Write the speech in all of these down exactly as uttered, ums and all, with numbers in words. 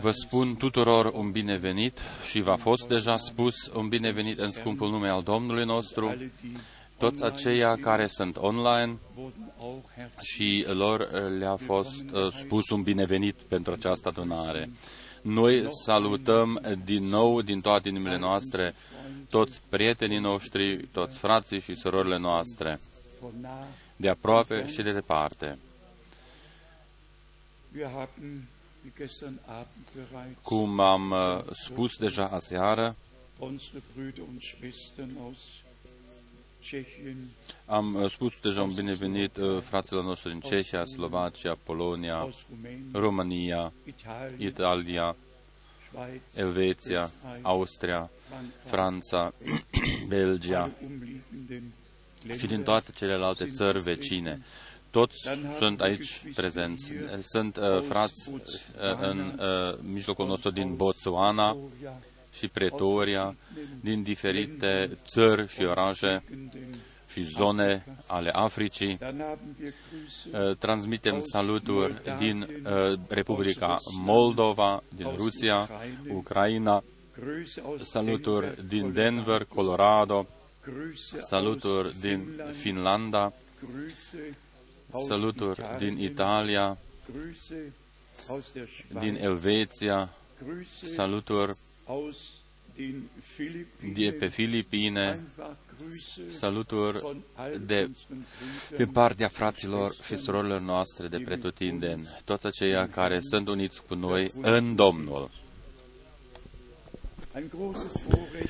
Vă spun tuturor un binevenit și v-a fost deja spus un binevenit în scumpul nume al Domnului nostru. Toți aceia care sunt online și lor le-a fost spus un binevenit pentru această adunare. Noi salutăm din nou din toate inimile noastre toți prietenii noștri, toți frații și surorile noastre, de aproape și de departe. Cum am spus deja aseară, am spus deja un binevenit fraților noștri din Cehia, Slovacia, Polonia, România, Italia, Elveția, Austria, Franța, Belgia și din toate celelalte țări vecine. Toți sunt aici prezenți. Sunt uh, frați uh, în uh, mijlocul nostru din Botswana și Pretoria, din diferite țări și orașe și zone ale Africii. Uh, transmitem saluturi din uh, Republica Moldova, din Rusia, Ucraina, saluturi din Denver, Colorado, saluturi din Finlanda, saluturi din Italia, din Elveția, saluturi de pe Filipine, saluturi de, de partea fraților și surorilor noastre de pretutindeni, toți aceia care sunt uniți cu noi în Domnul.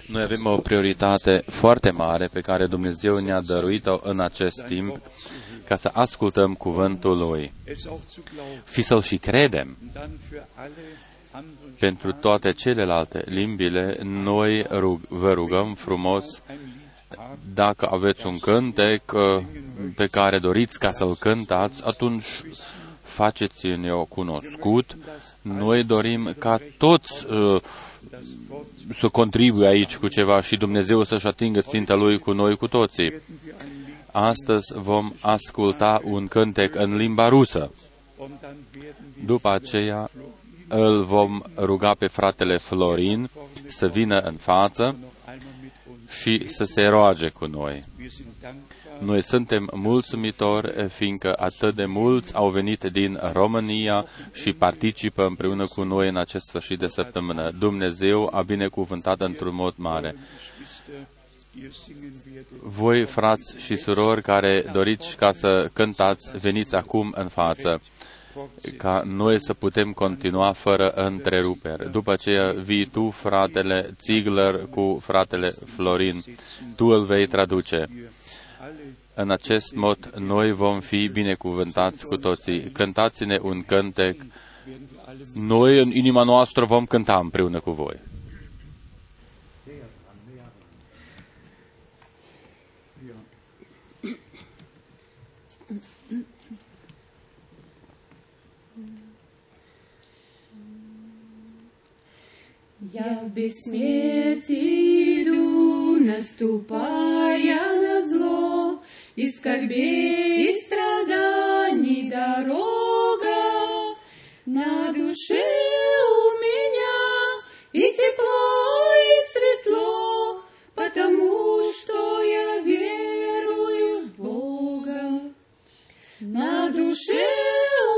Noi avem o prioritate foarte mare pe care Dumnezeu ne-a dăruit-o în acest timp, ca să ascultăm cuvântul Lui și să-L și credem. Pentru toate celelalte limbile, noi rug, vă rugăm frumos, dacă aveți un cântec pe care doriți ca să-l cântați, atunci faceți-ne-o cunoscut. Noi dorim ca toți uh, să contribuie aici cu ceva și Dumnezeu să-și atingă ținta Lui cu noi, cu toții. Astăzi vom asculta un cântec în limba rusă. După aceea îl vom ruga pe fratele Florin să vină în față și să se roage cu noi. Noi suntem mulțumitori, fiindcă atât de mulți au venit din România și participă împreună cu noi în acest sfârșit de săptămână. Dumnezeu a binecuvântat într-un mod mare. Voi, frați și surori care doriți ca să cântați, veniți acum în față, ca noi să putem continua fără întreruperi. După aceea vii tu, fratele Ziegler, cu fratele Florin. Tu îl vei traduce. În acest mod noi vom fi binecuvântați cu toții. Cântați-ne un cântec. Noi în inima noastră vom cânta împreună cu voi. Я в бессмертии иду, наступая на зло, и скорбей, и страданий дорога. На душе у меня и тепло, и светло, потому что я верую в Бога. На душе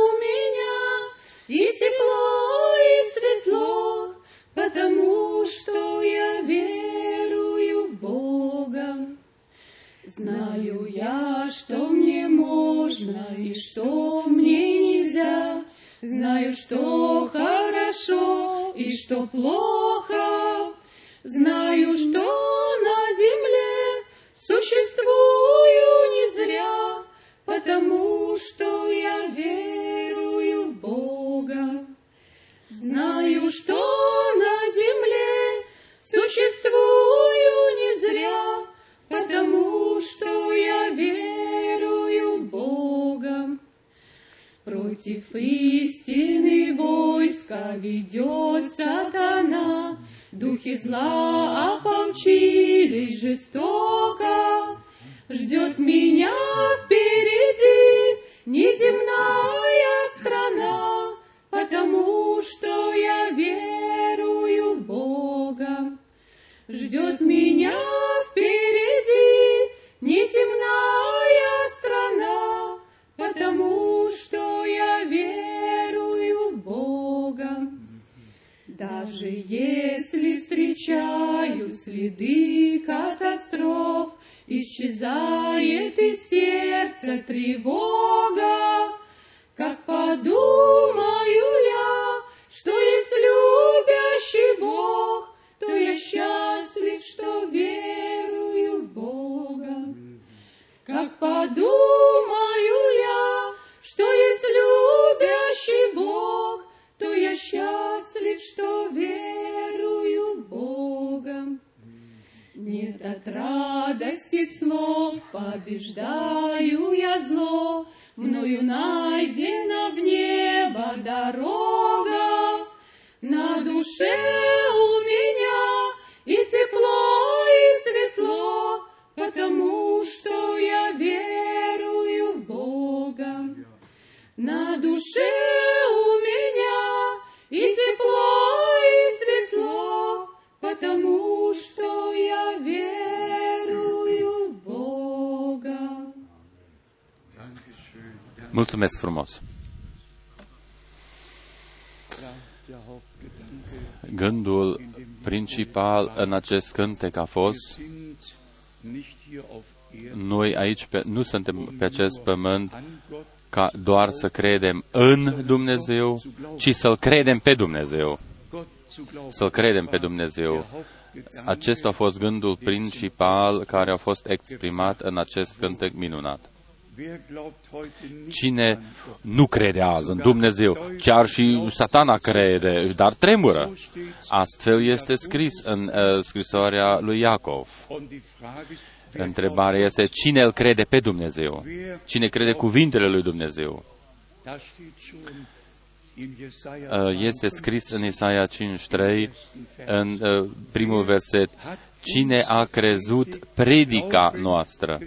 у меня и тепло, и светло, потому что я верую в Бога. Знаю я, что мне можно и что мне нельзя. Знаю, что хорошо и что плохо. Знаю, что на земле существую не зря, потому что я верую в Бога. Знаю, что на земле существую не зря, потому что я верую в Бога. Против истины войска ведет сатана, духи зла ополчились жестоко. Ждет меня впереди неземная страна, Даже если встречаю следы катастроф, исчезает из сердца тревога, как подумаю я, что есть любящий Бог, то я счастлив, что верую в Бога. Как подумаю я, что есть любящий Бог, то я счастлив, что верую в Бога. Нет, от радости слов побеждаю я зло, мною найдена в небо дорога, на душе у меня и тепло, и светло, потому что я верую в Бога. На душе у меня и тепло, и светло, потому что я верую в Бога. Mulțumesc frumos! Gândul principal în acest cântec a fost: noi aici pe, nu suntem pe acest pământ ca doar să credem în Dumnezeu, ci să-L credem pe Dumnezeu. Să-L credem pe Dumnezeu. Acesta a fost gândul principal care a fost exprimat în acest cântec minunat. Cine nu crede azi în Dumnezeu, chiar și Satana crede, dar tremură. Astfel este scris în uh, scrisoarea lui Iacov. Întrebarea este, cine îl crede pe Dumnezeu? Cine crede cuvintele lui Dumnezeu? Este scris în Isaia cinci trei, în primul verset, cine a crezut predica noastră?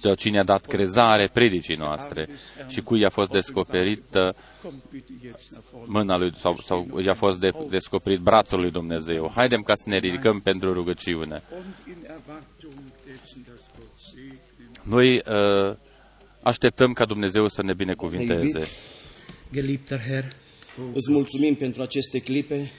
Sau cine a dat crezare predicii noastre? Și cui i-a fost descoperită mâna lui, sau, sau i-a fost de, descoperit brațul lui Dumnezeu? Haidem ca să ne ridicăm pentru rugăciune. Noi uh, așteptăm ca Dumnezeu să ne binecuvinteze. Îți mulțumim pentru aceste clipe.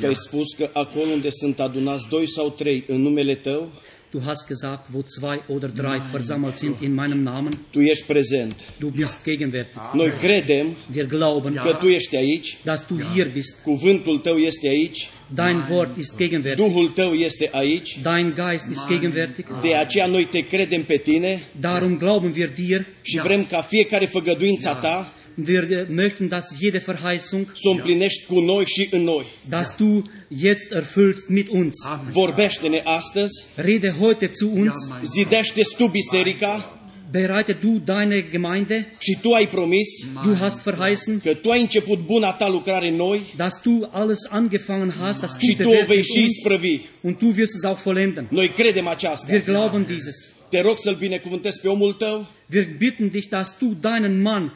Te-ai spus că acolo unde sunt adunați doi sau trei în numele Tău, Du hast gesagt, wo zwei oder drei versammelt sind in meinem Namen. Tu ești prezent. Du bist gegenwärtig. Noi credem Wir glauben, că Tu ești aici. Dass du hier bist. Cuvântul Tău este aici. Dein Wort ist gegenwärtig. Duhul Tău este aici. Dein Geist ist gegenwärtig. De aceea noi te credem pe Tine. Darum glauben wir dir. Și vrem ca fiecare făgăduința Ta Wir möchten, dass jede Verheißung, s-o împlinești cu noi și în noi. Dass du jetzt erfüllst mit uns. Vorbește-ne astăzi. Rede heute zu uns. Zidește-ți tu biserica. Bereite du deine Gemeinde. Și tu ai promis. Du hast verheißen. Că tu ai început buna ta lucrare în noi. Dass du alles angefangen hast, das gute Werk. Și tu o vei și isprăvi. Und du wirst es auch vollenden. Noi credem aceasta. Wir glauben dieses. Te rog să-l binecuvântezi pe omul tău. Wir bitten dich, dass du deinen Mann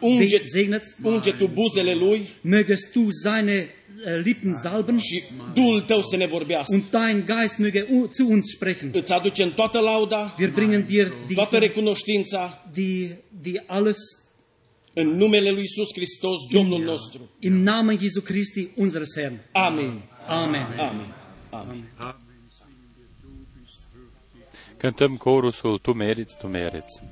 segnest. Unge tu buzele lui. Mögest du seine Lippen salben. Și Duhul tău să ne vorbească. Und dein Geist möge zu uns sprechen. Îți aducem toată lauda. Wir bringen dir die, toată recunoștința. Die, die alles. În numele lui Isus Hristos, Domnul nostru. Im Namen Jesu Christi, unseres Herrn. Amen. Amen. Amen. Amen. Amen. Cântăm corusul Tu meriți, Tu meriți.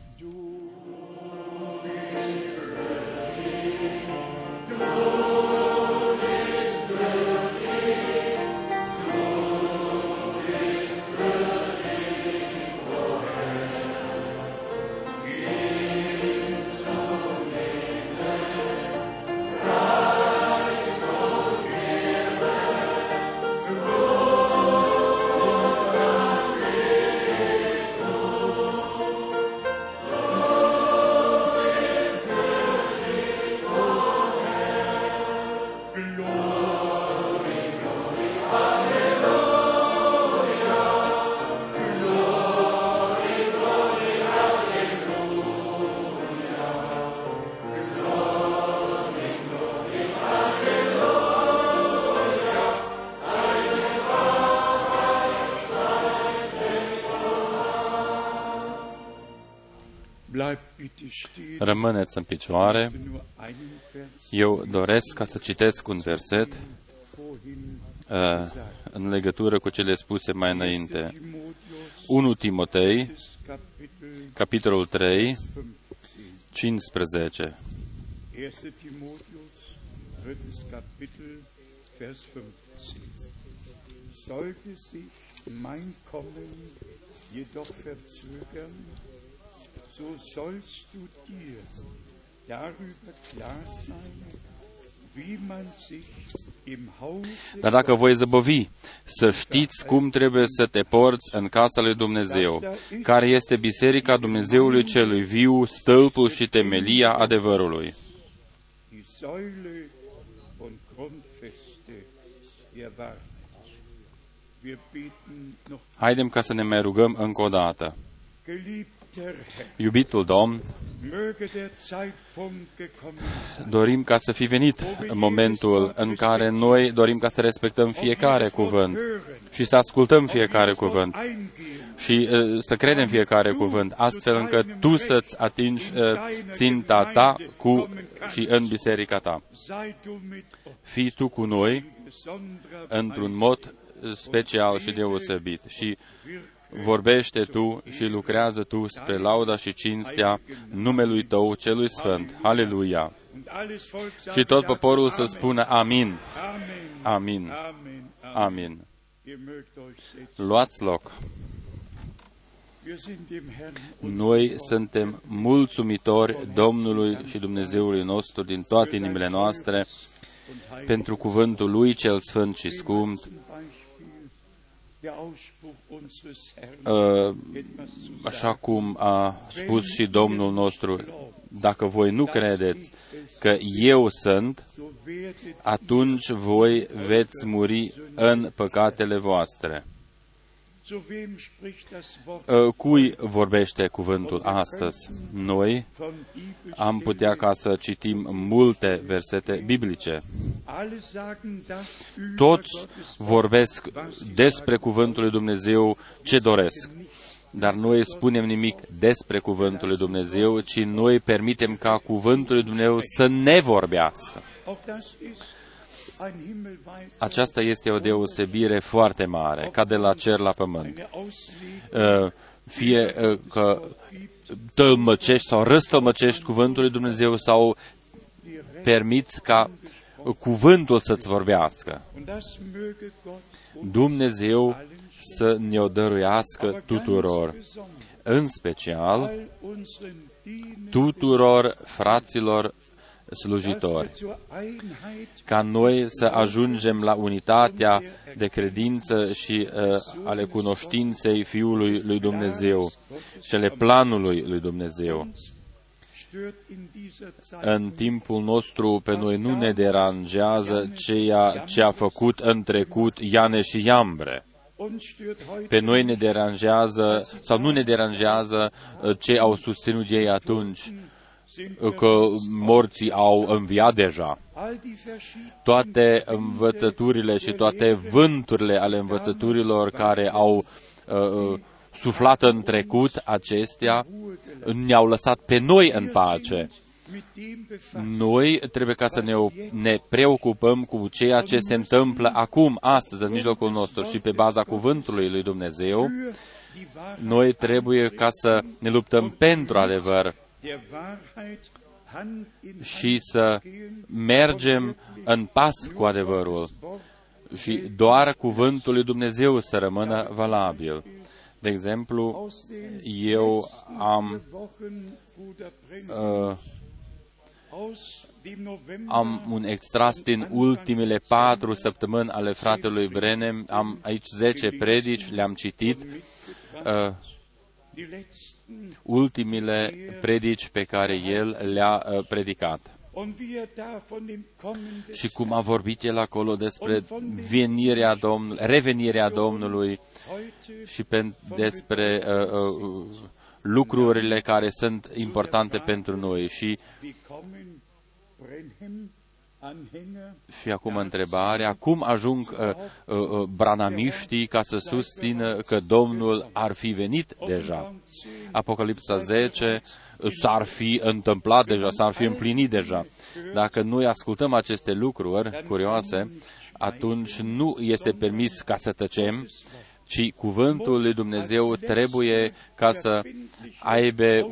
Rămâneți în picioare. Eu doresc ca să citesc un verset în legătură cu cele spuse mai înainte. întâi Timotei, capitolul trei, cincisprezece. So sollst du dir darüber klar sein, wie man sich im Hause. Dar dacă voi zăbovi, să știți cum trebuie să te porți în casa lui Dumnezeu, care este biserica Dumnezeului celui viu, stâlpul și temelia adevărului. Haidem ca să ne mai rugăm încă o dată. Iubitul Domn, dorim ca să fi venit momentul în care noi dorim ca să respectăm fiecare cuvânt și să ascultăm fiecare cuvânt și să credem fiecare cuvânt, astfel încât Tu să-ți atingi ținta Ta cu și în biserica Ta. Fii Tu cu noi într-un mod special și deosebit și vorbește Tu și lucrează Tu spre lauda și cinstea numelui Tău celui Sfânt. Aleluia! Și tot poporul să spună amin. Amin. Amin. Luați loc. Noi suntem mulțumitori Domnului și Dumnezeului nostru din toate inimile noastre pentru cuvântul Lui cel Sfânt și scump, așa cum a spus și Domnul nostru. Dacă voi nu credeți că eu sunt, atunci voi veți muri în păcatele voastre. Cui vorbește cuvântul astăzi? Noi am putea ca să citim multe versete biblice. Toți vorbesc despre cuvântul lui Dumnezeu ce doresc, dar noi spunem nimic despre cuvântul lui Dumnezeu, ci noi permitem ca cuvântul lui Dumnezeu să ne vorbească. Aceasta este o deosebire foarte mare, ca de la cer la pământ. Fie că tălmăcești sau răstălmăcești cuvântul lui Dumnezeu sau permiți ca cuvântul să-ți vorbească. Dumnezeu să ne-o dăruiască tuturor, în special tuturor fraților slujitori, ca noi să ajungem la unitatea de credință și uh, ale cunoștinței Fiului lui Dumnezeu și ale planului lui Dumnezeu. În timpul nostru pe noi nu ne deranjează ceea ce a făcut în trecut Iane și Iambre. Pe noi ne deranjează sau nu ne deranjează ce au susținut ei atunci, că morții au înviat deja. Toate învățăturile și toate vânturile ale învățăturilor care au uh, suflat în trecut, acestea ne-au lăsat pe noi în pace. Noi trebuie ca să ne, ne preocupăm cu ceea ce se întâmplă acum, astăzi, în mijlocul nostru și pe baza cuvântului lui Dumnezeu. Noi trebuie ca să ne luptăm pentru adevăr și să mergem în pas cu adevărul și doar cuvântul lui Dumnezeu să rămână valabil. De exemplu, eu am uh, am un extras din ultimele patru săptămâni ale fratelui Branham. Am aici zece predici, le-am citit. Uh, ultimile predici pe care el le-a predicat. Și cum a vorbit el acolo despre venirea Domnului, revenirea Domnului și despre uh, uh, lucrurile care sunt importante pentru noi. Și Și acum întrebarea, cum ajung uh, uh, branamiștii ca să susțină că Domnul ar fi venit deja? Apocalipsa zece s-ar fi întâmplat deja, s-ar fi împlinit deja. Dacă noi ascultăm aceste lucruri curioase, atunci nu este permis ca să tăcem, ci cuvântul lui Dumnezeu trebuie ca să aibă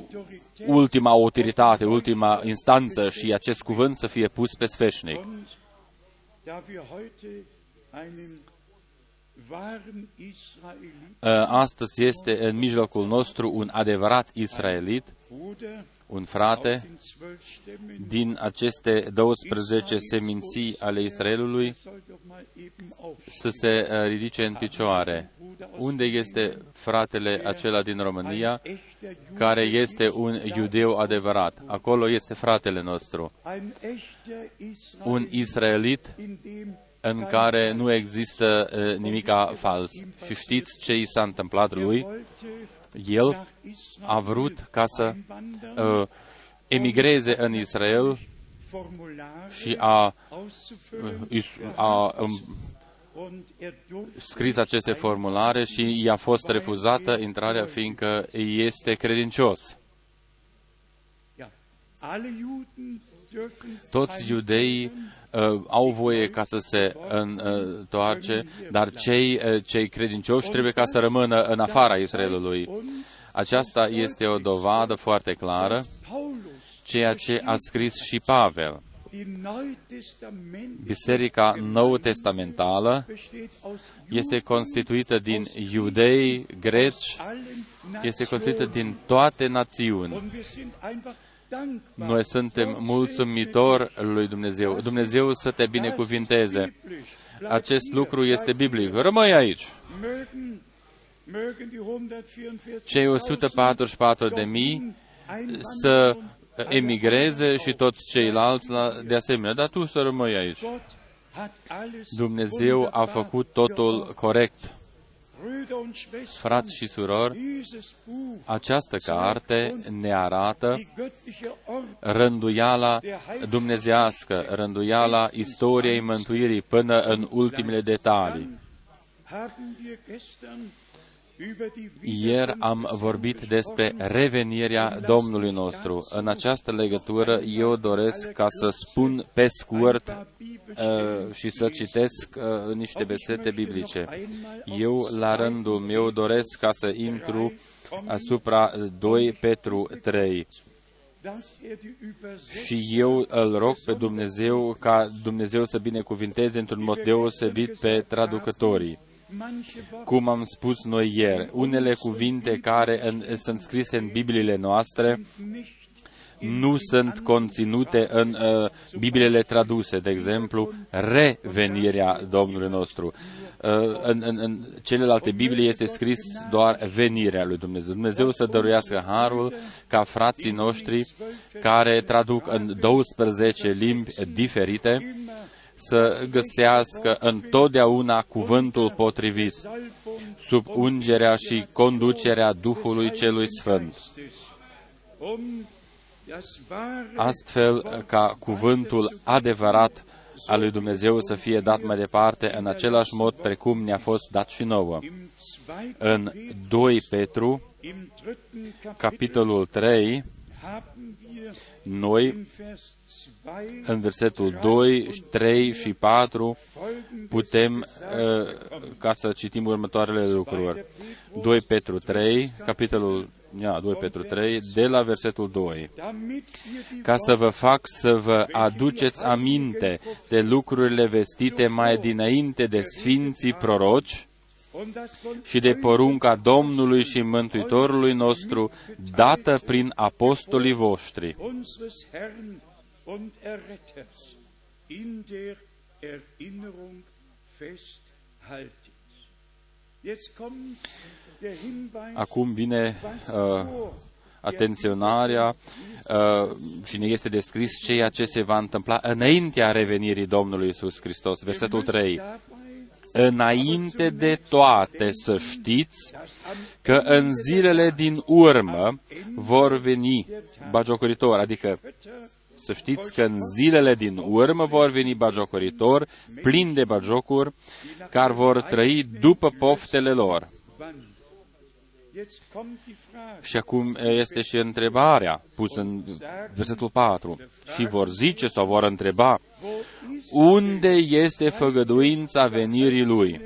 ultima autoritate, ultima instanță și acest cuvânt să fie pus pe sfeșnic. Astăzi este în mijlocul nostru un adevărat israelit, un frate din aceste douăsprezece seminții ale Israelului, să se ridice în picioare. Unde este fratele acela din România, care este un iudeu adevărat? Acolo este fratele nostru, un israelit în care nu există nimica fals. Și știți ce i s-a întâmplat lui? El a vrut ca să uh, emigreze în Israel și a, uh, a um, scris aceste formulare și i-a fost refuzată intrarea, fiindcă este credincios. Toți iudeii uh, au voie ca să se întoarce, dar cei, uh, cei credincioși trebuie ca să rămână în afara Israelului. Aceasta este o dovadă foarte clară, ceea ce a scris și Pavel. Biserica nou-testamentală este constituită din iudei, greci, este constituită din toate națiuni. Noi suntem mulțumitori lui Dumnezeu. Dumnezeu să te binecuvinteze. Acest lucru este biblic. Rămâi aici. Cei o sută patruzeci și patru de mii să emigreze și toți ceilalți de asemenea, dar tu să rămâi aici. Dumnezeu a făcut totul corect. Frați și surori, această carte ne arată rânduiala dumnezească, rânduiala istoriei mântuirii până în ultimele detalii. Ieri am vorbit despre revenirea Domnului nostru. În această legătură eu doresc ca să spun pe scurt uh, și să citesc uh, niște versete biblice. Eu, la rândul meu, doresc ca să intru asupra doi Petru trei. Și eu îl rog pe Dumnezeu ca Dumnezeu să binecuvinteze într-un mod deosebit pe traducătorii. Cum am spus noi ieri, unele cuvinte care în, sunt scrise în Bibliile noastre nu sunt conținute în uh, Bibliile traduse, de exemplu, revenirea Domnului nostru. Uh, în, în, în celelalte Biblii este scris doar venirea lui Dumnezeu. Dumnezeu să dăruiască harul ca frații noștri care traduc în douăsprezece limbi diferite să găsească întotdeauna cuvântul potrivit, sub ungerea și conducerea Duhului Celui Sfânt. Astfel ca cuvântul adevărat al lui Dumnezeu să fie dat mai departe în același mod precum ne-a fost dat și nouă. În doi Petru, capitolul trei, noi, în versetul doi, trei și patru, putem ca să citim următoarele lucruri. doi Petru trei, capitolul, ia, doi Petru trei, de la versetul doi. Ca să vă fac să vă aduceți aminte de lucrurile vestite mai dinainte de sfinții proroci și de porunca Domnului și Mântuitorului nostru dată prin apostolii voștri. Acum vine uh, atenționarea uh, și ne este descris ceea ce se va întâmpla înaintea revenirii Domnului Isus Hristos. Versetul trei. Înainte de toate să știți că în zilele din urmă vor veni bagiocoritori, adică Să știți că în zilele din urmă vor veni bagiocoritori, plini de bagiocuri, care vor trăi după poftele lor. Și acum este și întrebarea pusă în versetul patru. Și vor zice sau vor întreba, unde este făgăduința venirii Lui?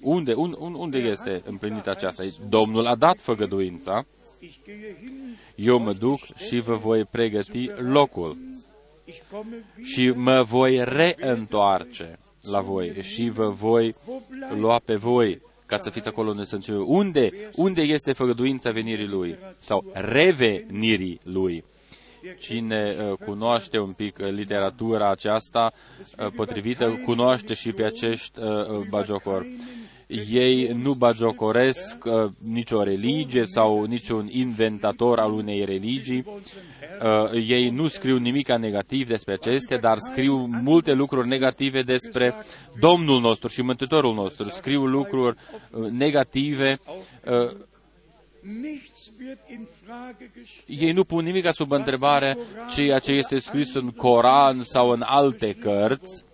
Unde, un, unde este împlinită aceasta? Domnul a dat făgăduința. Eu mă duc și vă voi pregăti locul. Și mă voi reîntoarce la voi și vă voi lua pe voi ca să fiți acolo unde sunt eu. Unde, unde este făgăduința venirii Lui? Sau revenirii Lui? Cine cunoaște un pic literatura aceasta potrivită, cunoaște și pe acești bagiocori. Ei nu bagiocoresc nicio religie sau niciun inventator al unei religii. Ei nu scriu nimica negativ despre acestea, dar scriu multe lucruri negative despre Domnul nostru și Mântuitorul nostru. Scriu lucruri negative. Ei nu pun nimica sub întrebare ceea ce este scris în Coran sau în alte cărți.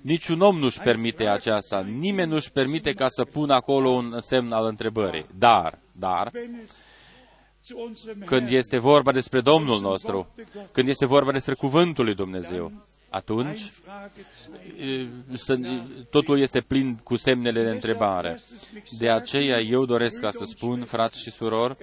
Niciun om nu-și permite aceasta. Nimeni nu-și permite ca să pună acolo un semn al întrebării. Dar, dar, când este vorba despre Domnul nostru, când este vorba despre Cuvântul lui Dumnezeu, atunci totul este plin cu semnele de întrebare. De aceea eu doresc ca să spun, frați și surori,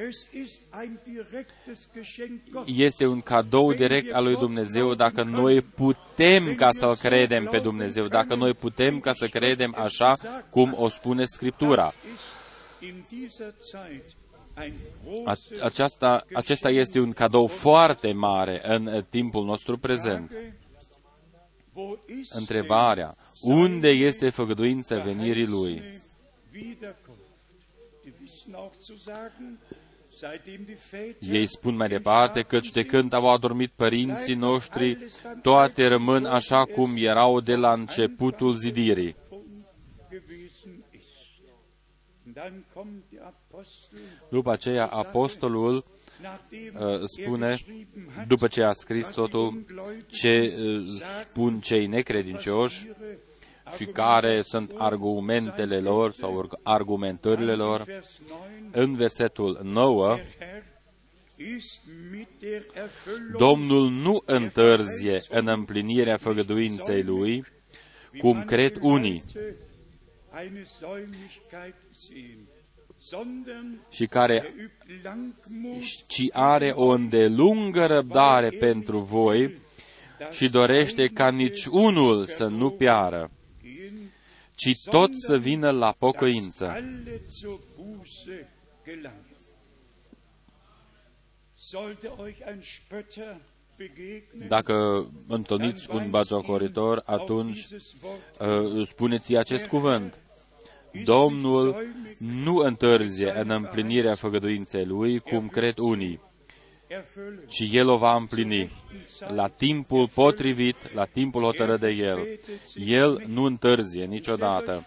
este un cadou direct al lui Dumnezeu dacă noi putem ca să-L credem pe Dumnezeu, dacă noi putem ca să credem așa cum o spune Scriptura. Aceasta, acesta este un cadou foarte mare în timpul nostru prezent. Întrebarea, unde este făgăduința venirii Lui? Ei spun mai departe, căci de când au adormit părinții noștri, toate rămân așa cum erau de la începutul zidirii. După aceea, apostolul spune, după ce a scris totul, ce spun cei necredincioși și care sunt argumentele lor sau argumentările lor, în versetul nouă, Domnul nu întârzie în împlinirea făgăduinței Lui, cum cred unii, și care ci are o îndelungă răbdare pentru voi și dorește ca niciunul să nu piară, ci tot să vină la pocăință. Dacă întâlniți un bagiocoritor, atunci spuneți-i acest cuvânt. Domnul nu întârzie în împlinirea făgăduinței Lui, cum cred unii, ci El o va împlini la timpul potrivit, la timpul hotărât de El. El nu întârzie niciodată.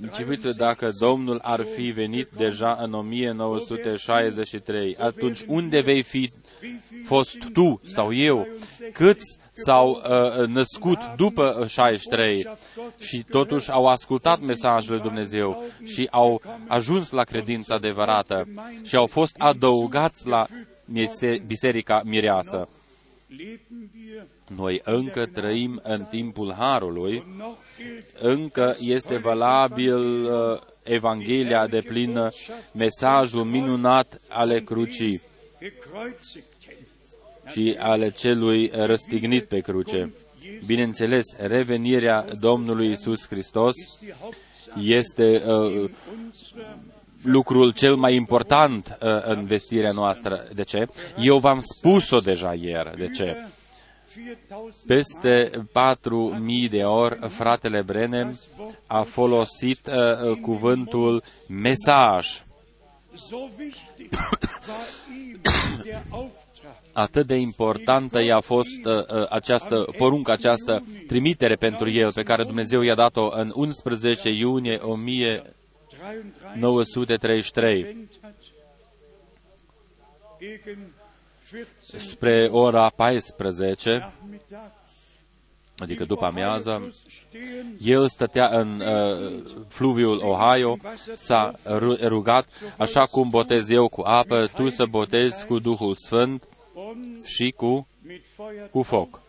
Închipuiți-vă dacă Domnul ar fi venit deja în o mie nouă sute șaizeci și trei, atunci unde vei fi fost tu sau eu? Câți s-au uh, născut după șaizeci și trei și totuși au ascultat mesajul lui Dumnezeu și au ajuns la credința adevărată și au fost adăugați la biserica mireasă? Noi încă trăim în timpul Harului, încă este valabil Evanghelia de plină, mesajul minunat ale crucii și ale celui răstignit pe cruce. Bineînțeles, revenirea Domnului Isus Hristos este uh, lucrul cel mai important uh, în vestirea noastră. De ce? Eu v-am spus-o deja ieri. De ce? Peste patru mii de ori, fratele Branham a folosit uh, cuvântul mesaj. Atât de importantă i-a fost uh, această poruncă, această trimitere pentru el, pe care Dumnezeu i-a dat-o în unsprezece iunie o mie nouă sute treizeci și trei. spre ora paisprezece, adică după amiază, el stătea în uh, fluviul Ohio, s-a rugat, așa cum botez eu cu apă, tu să botezi cu Duhul Sfânt și cu, cu foc.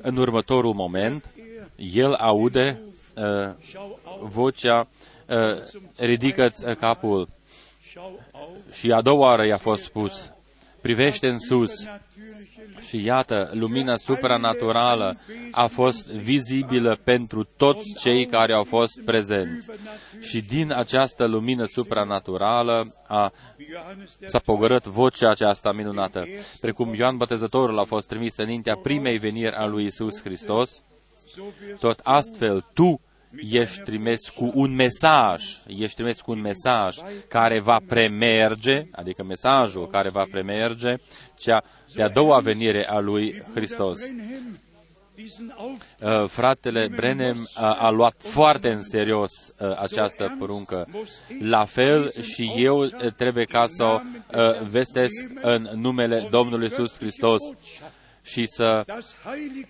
În următorul moment, el aude uh, vocea, uh, ridică-ți capul. Și a doua oară i-a fost spus, privește în sus. Și iată, lumina supranaturală a fost vizibilă pentru toți cei care au fost prezenți. Și din această lumină supranaturală a, s-a pogorât vocea aceasta minunată. Precum Ioan Botezătorul a fost trimis înaintea primei veniri a lui Isus Hristos, tot astfel tu ești trimis cu un mesaj, ești trimis cu un mesaj care va premerge, adică mesajul care va premerge cea de-a doua venire a lui Hristos. Fratele Branham a luat foarte în serios această poruncă. La fel și eu trebuie ca să o vestesc în numele Domnului Isus Hristos și să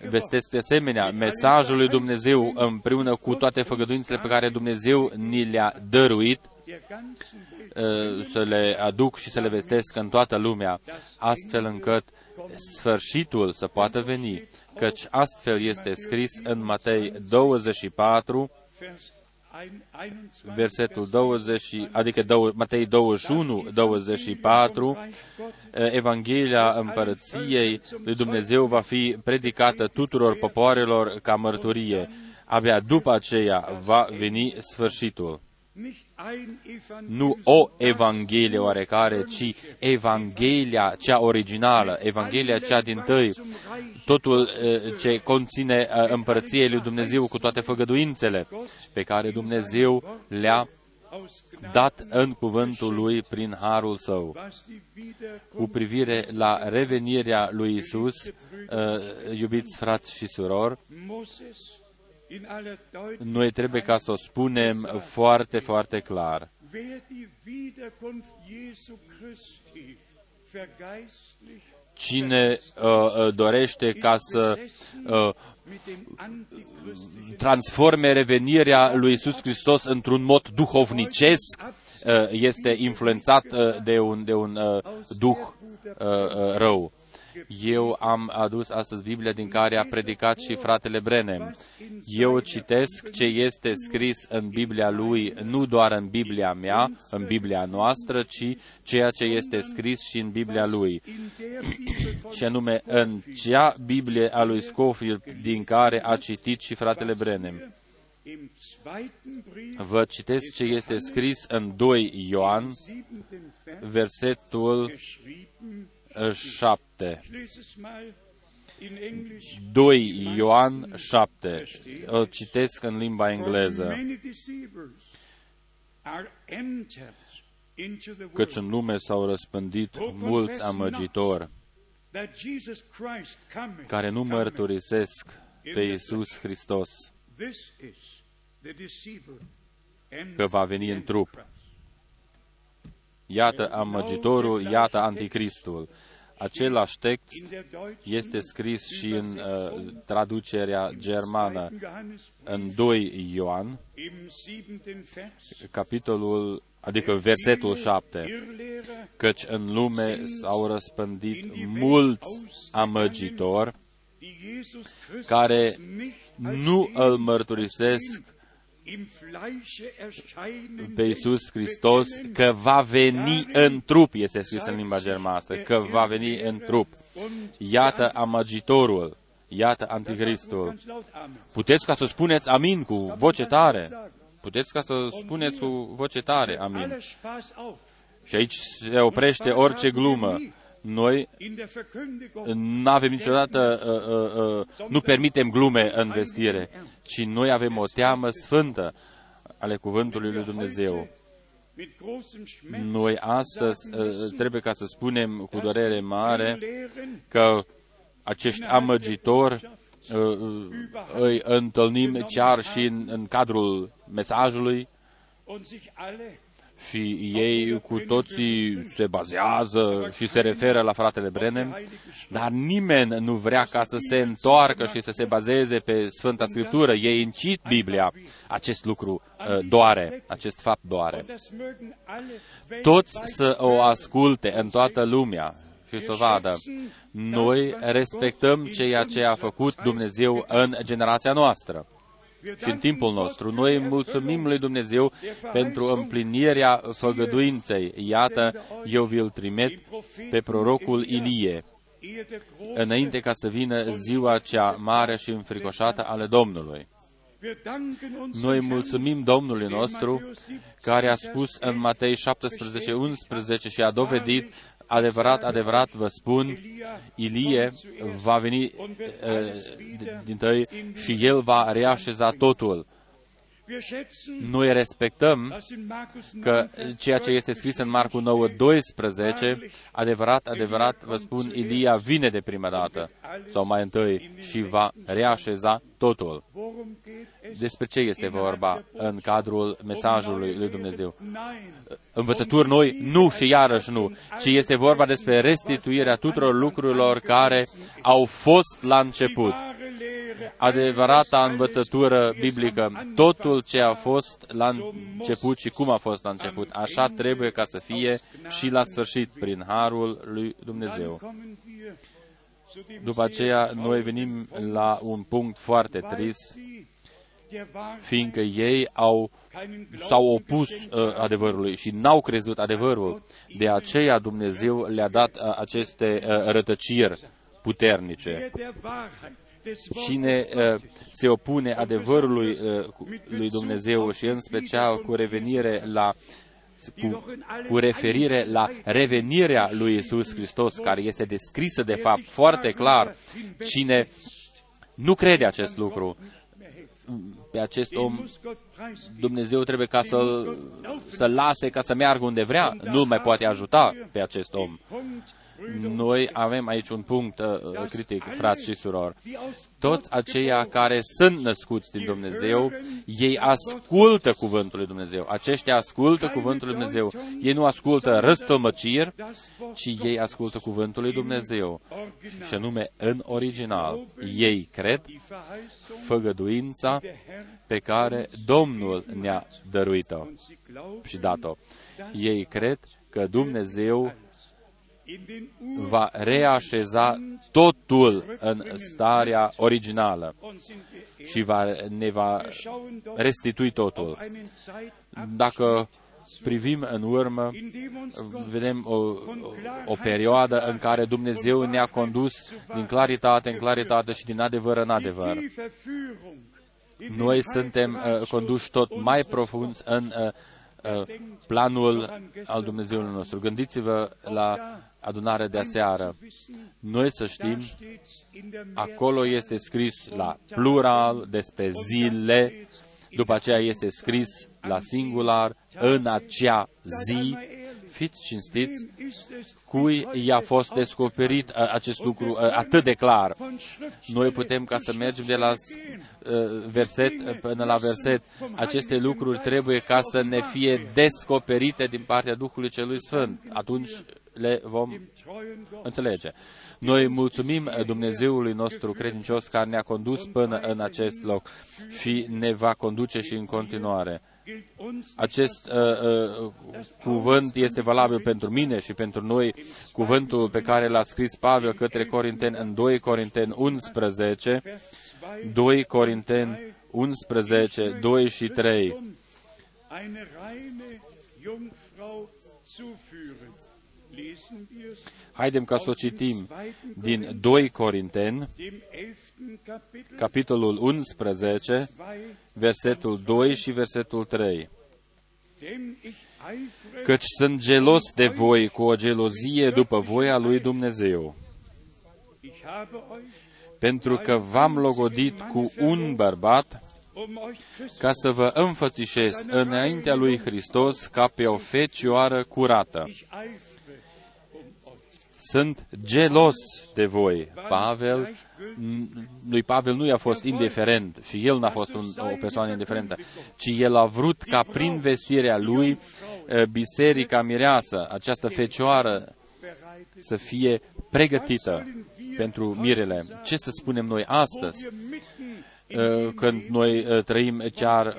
vestesc de asemenea mesajul lui Dumnezeu împreună cu toate făgăduințele pe care Dumnezeu ni le-a dăruit, să le aduc și să le vestesc în toată lumea, astfel încât sfârșitul să poată veni, căci astfel este scris în Matei douăzeci și patru, versetul douăzeci, adică Matei douăzeci și unu, douăzeci și patru, Evanghelia Împărăției lui Dumnezeu va fi predicată tuturor popoarelor ca mărturie. Abia după aceea va veni sfârșitul. Nu o Evanghelie oarecare, ci Evanghelia cea originală, Evanghelia cea dintâi, totul ce conține împărăției lui Dumnezeu cu toate făgăduințele pe care Dumnezeu le-a dat în cuvântul lui prin harul său. Cu privire la revenirea lui Isus, iubiți frați și surori, noi trebuie ca să o spunem foarte, foarte clar. Cine uh, dorește ca să uh, transforme revenirea lui Isus Hristos într-un mod duhovnicesc, uh, este influențat uh, de un, de un uh, duh uh, rău. Eu am adus astăzi Biblia din care a predicat și fratele Branham. Eu citesc ce este scris în Biblia lui, nu doar în Biblia mea, în Biblia noastră, ci ceea ce este scris și în Biblia lui. Și anume în cea Biblie a lui Scofield din care a citit și fratele Branham. Vă citesc ce este scris în doi Ioan, versetul șapte. doi Ioan șapte. O citesc în limba engleză. Căci în lume s-au răspândit mulți amăgitori care nu mărturisesc pe Iisus Hristos că va veni în trup. Iată amăgitorul, iată anticristul. Același text este scris și în uh, traducerea germană, în doi Ioan, capitolul, adică versetul șapte, căci în lume s-au răspândit mulți amăgitori care nu îl mărturisesc pe Iisus Hristos că va veni în trup, este scris în limba germană, că va veni în trup. Iată amăgitorul, iată anticristul. Puteți ca să spuneți amin cu voce tare. Puteți ca să spuneți cu voce tare amin. Și aici se oprește orice glumă. Noi nu avem niciodată, uh, uh, uh, nu permitem glume în vestire, ci noi avem o teamă sfântă ale cuvântului lui Dumnezeu. Noi astăzi uh, trebuie ca să spunem cu dorere mare că acești amăgitori uh, îi întâlnim chiar și în, în cadrul mesajului și ei cu toții se bazează și se referă la fratele Branham, dar nimeni nu vrea ca să se întoarcă și să se bazeze pe Sfânta Scriptură. Ei încit Biblia. Acest lucru doare, acest fapt doare. Toți să o asculte în toată lumea și să o vadă. Noi respectăm ceea ce a făcut Dumnezeu în generația noastră și în timpul nostru. Noi mulțumim lui Dumnezeu pentru împlinirea făgăduinței. Iată, eu vi-l trimit pe prorocul Ilie, înainte ca să vină ziua cea mare și înfricoșată ale Domnului. Noi mulțumim Domnului nostru, care a spus în Matei șaptesprezece unsprezece și a dovedit: adevărat, adevărat vă spun, Ilie va veni uh, din tăi și el va reașeza totul. Noi respectăm că ceea ce este scris în Marcu nouă doisprezece, adevărat, adevărat vă spun, Ilia vine de prima dată sau mai întâi și va reașeza totul. Despre ce este vorba în cadrul mesajului lui Dumnezeu? Învățături noi? Nu și iarăși nu, ci este vorba despre restituirea tuturor lucrurilor care au fost la început. Adevărata învățătură biblică, totul ce a fost la început și cum a fost la început, așa trebuie ca să fie și la sfârșit, prin harul lui Dumnezeu. După aceea, noi venim la un punct foarte trist, fiindcă ei au, s-au opus uh, adevărului și n-au crezut adevărul. De aceea Dumnezeu le-a dat uh, aceste uh, rătăciri puternice. Cine uh, se opune adevărului uh, lui Dumnezeu și în special cu revenire la Cu, cu referire la revenirea lui Isus Hristos, care este descrisă de fapt foarte clar, cine nu crede acest lucru, pe acest om Dumnezeu trebuie ca să-l, să-l lase ca să meargă unde vrea, nu mai poate ajuta pe acest om. Noi avem aici un punct uh, critic, frați și surori. Toți aceia care sunt născuți din Dumnezeu, ei ascultă cuvântul lui Dumnezeu. Aceștia ascultă cuvântul lui Dumnezeu. Ei nu ascultă răstălmăciri, ci ei ascultă cuvântul lui Dumnezeu. Și anume, în original, ei cred făgăduința pe care Domnul ne-a dăruit-o și dat-o. Ei cred că Dumnezeu va reașeza totul în starea originală și va, ne va restitui totul. Dacă privim în urmă, vedem o, o perioadă în care Dumnezeu ne-a condus din claritate în claritate și din adevăr în adevăr. Noi suntem uh, conduși tot mai profund în uh, planul al Dumnezeului nostru. Gândiți-vă la adunarea de aseară. Noi să știm, acolo este scris la plural despre zile, după aceea este scris la singular, în acea zi. Fiți cinstiți, cui i-a fost descoperit acest lucru atât de clar. Noi putem ca să mergem de la verset până la verset. Aceste lucruri trebuie ca să ne fie descoperite din partea Duhului Celui Sfânt. Atunci le vom înțelege. Noi mulțumim Dumnezeului nostru credincios care ne-a condus până în acest loc și ne va conduce și în continuare. Acest uh, uh, cuvânt este valabil pentru mine și pentru noi, cuvântul pe care l-a scris Pavel către Corinteni în doi Corinteni unsprezece, doi Corinteni unsprezece, doi și trei. Haidem ca să o citim din doi Corinteni, capitolul unsprezece, versetul doi și versetul trei. Căci sunt gelos de voi cu o gelozie după voia lui Dumnezeu, pentru că v-am logodit cu un bărbat ca să vă înfățișez înaintea lui Hristos ca pe o fecioară curată. Sunt gelos de voi. Pavel, lui Pavel nu i-a fost indiferent și el n-a fost un, o persoană indiferentă, ci el a vrut ca prin vestirea lui biserica mireasă, această fecioară, să fie pregătită pentru mirele. Ce să spunem noi astăzi, când noi trăim chiar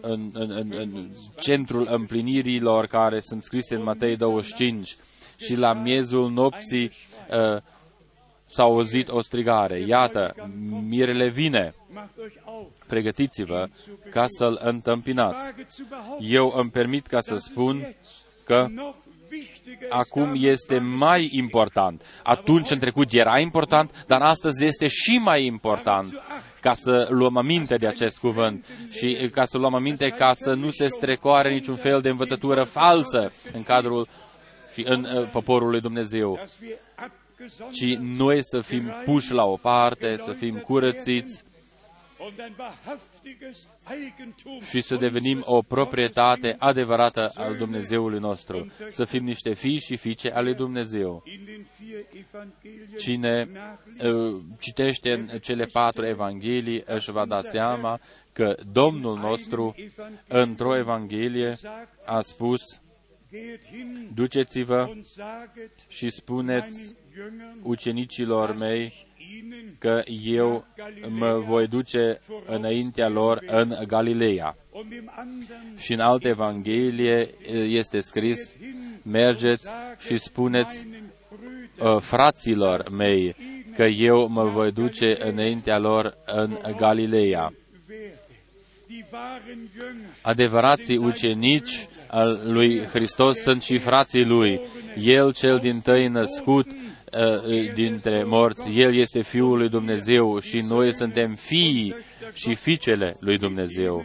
în, în, în, în centrul împlinirilor care sunt scrise în Matei douăzeci și cinci, și la miezul nopții s-a auzit o strigare: iată, mirele vine, pregătiți-vă ca să-l întâmpinați. Eu îmi permit ca să spun că acum este mai important. Atunci, în trecut, era important, dar astăzi este și mai important ca să luăm aminte de acest cuvânt și ca să luăm aminte ca să nu se strecoare niciun fel de învățătură falsă în cadrul și în poporul lui Dumnezeu, ci noi să fim puși la o parte, să fim curățiți și să devenim o proprietate adevărată al Dumnezeului nostru, să fim niște fii și fiice ale Dumnezeu. Cine uh, citește în cele patru evanghelii își va da seama că Domnul nostru într-o evanghelie a spus: duceți-vă și spuneți ucenicilor mei că eu mă voi duce înaintea lor în Galileea. Și în alte evanghelie este scris: mergeți și spuneți fraților mei că eu mă voi duce înaintea lor în Galileea. Adevărații ucenici al lui Hristos sunt și frații lui. El, cel dintâi născut dintre morți, El este Fiul lui Dumnezeu și noi suntem fii și fiicele lui Dumnezeu.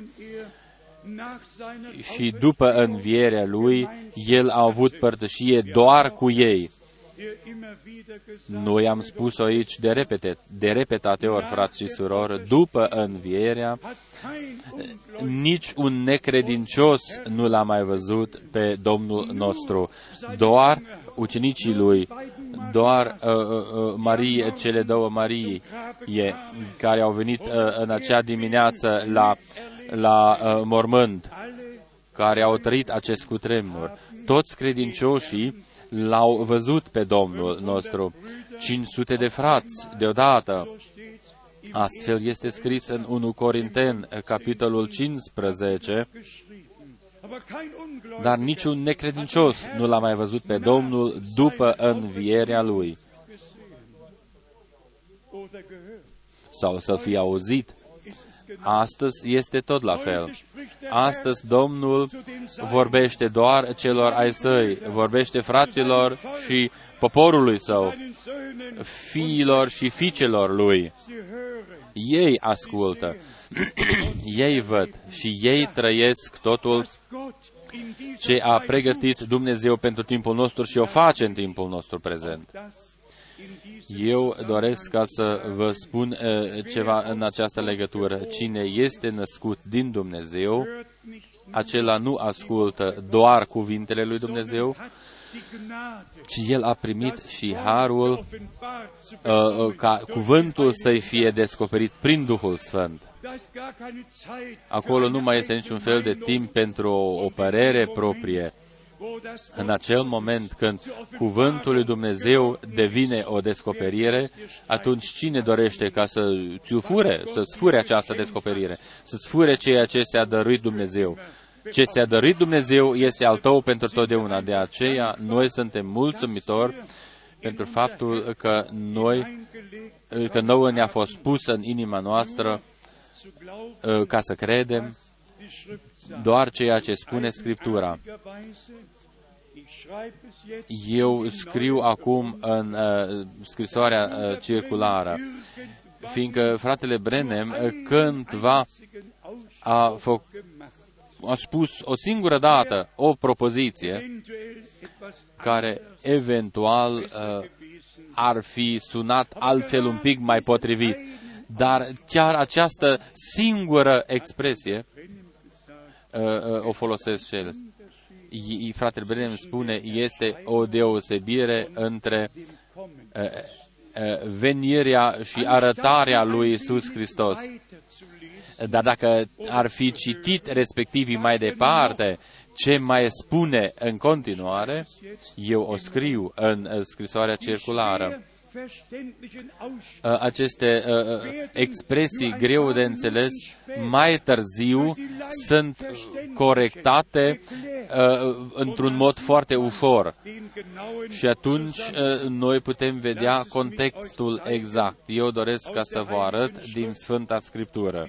Și după învierea Lui, El a avut părtășie doar cu ei. Noi am spus-o aici de repete, de repetate ori, frați și surori, după învierea, nici un necredincios nu l-a mai văzut pe Domnul nostru, doar ucenicii Lui, doar uh, uh, Marie, cele două Marii care au venit uh, în acea dimineață la, la uh, mormânt, care au trăit acest cutremur. Toți credincioșii L-au văzut pe Domnul nostru, cinci sute de frați deodată. Astfel este scris în întâi Corinteni, capitolul cincisprezece, dar niciun necredincios nu L-a mai văzut pe Domnul după învierea Lui, sau să fie auzit. Astăzi este tot la fel. Astăzi Domnul vorbește doar celor ai săi, vorbește fraților și poporului său, fiilor și fiicelor lui. Ei ascultă, ei văd și ei trăiesc totul ce a pregătit Dumnezeu pentru timpul nostru și o face în timpul nostru prezent. Eu doresc ca să vă spun uh, ceva în această legătură. Cine este născut din Dumnezeu, acela nu ascultă doar cuvintele lui Dumnezeu, ci el a primit și harul uh, ca cuvântul să-i fie descoperit prin Duhul Sfânt. Acolo nu mai este niciun fel de timp pentru o, o părere proprie. În acel moment când cuvântul lui Dumnezeu devine o descoperire, atunci cine dorește ca să-ți fure, să-ți fure această descoperire, să-ți fure ceea ce ți-a dăruit Dumnezeu? Ce ți-a dăruit Dumnezeu este al tău pentru totdeauna. De aceea noi suntem mulțumitori pentru faptul că noi, că nouă ne-a fost pusă în inima noastră ca să credem doar ceea ce spune Scriptura. Eu scriu acum în uh, scrisoarea uh, circulară, fiindcă fratele Branham uh, cândva a, fă- a spus o singură dată o propoziție care eventual uh, ar fi sunat altfel un pic mai potrivit, dar chiar această singură expresie o folosesc și el. Fratele Branham spune: este o deosebire între venirea și arătarea lui Isus Hristos. Dar dacă ar fi citit respectivii mai departe, ce mai spune în continuare, eu o scriu în scrisoarea circulară. Aceste expresii greu de înțeles mai târziu sunt corectate într-un mod foarte ușor și atunci noi putem vedea contextul exact. Eu doresc ca să vă arăt din Sfânta Scriptură.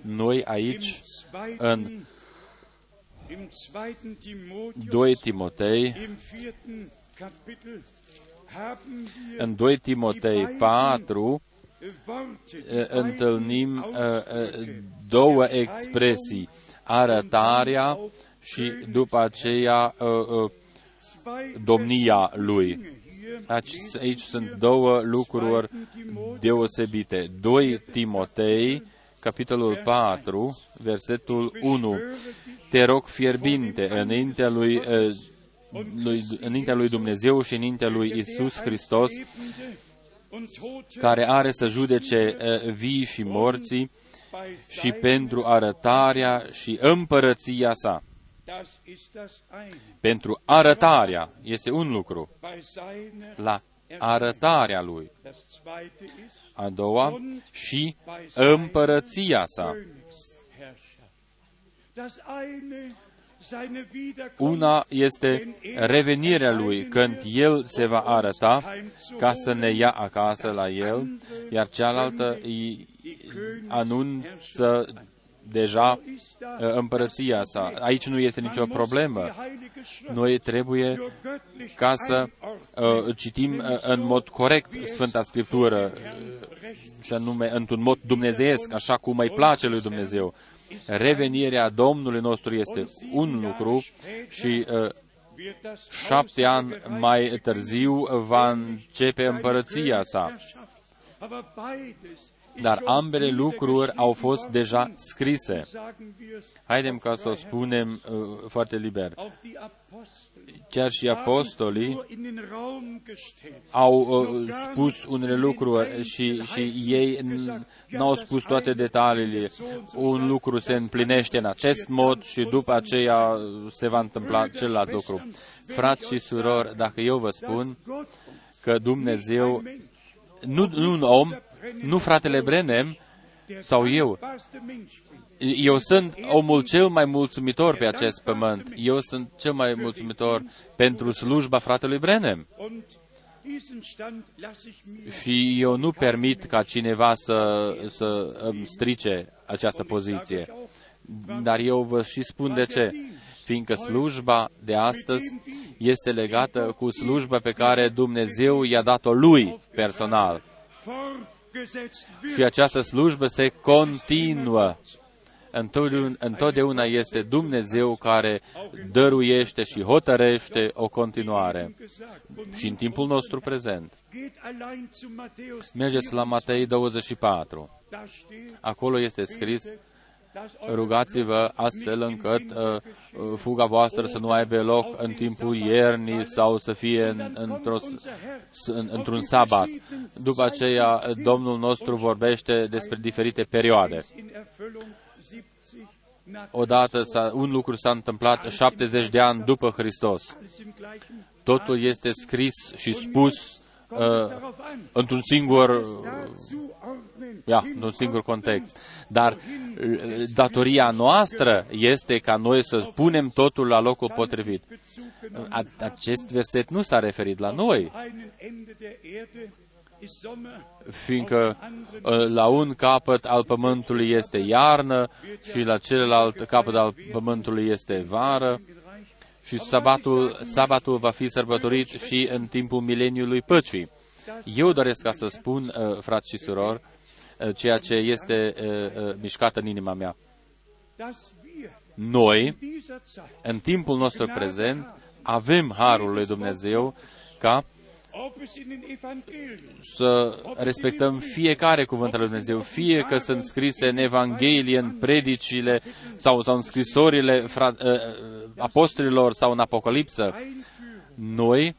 Noi aici, în doi Timotei, în doi Timotei patru întâlnim două expresii, arătarea și după aceea domnia lui. Aici sunt două lucruri deosebite. doi Timotei, capitolul patru, versetul unu. Te rog fierbinte înaintea lui Lui, înaintea lui Dumnezeu și înaintea lui Isus Hristos, care are să judece vii și morții și pentru arătarea și împărăția sa. Pentru arătarea este un lucru, la arătarea lui. A doua, și împărăția sa. Una este revenirea lui, când El se va arăta ca să ne ia acasă la El, iar cealaltă îi anunță deja împărăția sa. Aici nu este nicio problemă. Noi trebuie ca să citim în mod corect Sfânta Scriptură, și anume într-un mod dumnezeiesc, așa cum îi place lui Dumnezeu. Revenirea Domnului nostru este un lucru și uh, șapte ani mai târziu va începe împărăția sa. Dar ambele lucruri au fost deja scrise. Haidem ca să o spunem uh, foarte liber. Chiar și apostolii au uh, spus unele lucruri și, și ei n-au spus toate detaliile. Un lucru se împlinește în acest mod și după aceea se va întâmpla celălalt lucru. Frați și surori, dacă eu vă spun că Dumnezeu, nu, nu un om, nu fratele Branham sau eu, eu sunt omul cel mai mulțumitor pe acest pământ. Eu sunt cel mai mulțumitor pentru slujba fratelui Branham. Și eu nu permit ca cineva să, să îmi strice această poziție. Dar eu vă și spun de ce. Fiindcă slujba de astăzi este legată cu slujba pe care Dumnezeu i-a dat-o lui personal. Și această slujbă se continuă. Întotdeauna este Dumnezeu care dăruiește și hotărăște o continuare. Și în timpul nostru prezent. Mergeți la Matei douăzeci și patru. Acolo este scris, rugați-vă astfel încât uh, fuga voastră să nu aibă loc în timpul iernii sau să fie în, într-o, în, într-un sabat. După aceea, Domnul nostru vorbește despre diferite perioade. Odată un lucru s-a întâmplat șaptezeci de ani după Hristos. Totul este scris și spus uh, într-un singur uh, yeah, într-un singur context. Dar uh, datoria noastră este ca noi să punem totul la locul potrivit. A, acest verset nu s-a referit la noi, fiindcă la un capăt al pământului este iarnă și la celălalt capăt al pământului este vară și sabatul, sabatul va fi sărbătorit și în timpul mileniului păcii. Eu doresc ca să spun, frați și surori, ceea ce este mișcat în inima mea. Noi, în timpul nostru prezent, avem harul lui Dumnezeu ca să respectăm fiecare cuvânt al lui Dumnezeu, fie că sunt scrise în Evanghelie, în predicile sau, sau în scrisorile fra- apostolilor sau în Apocalipsă. Noi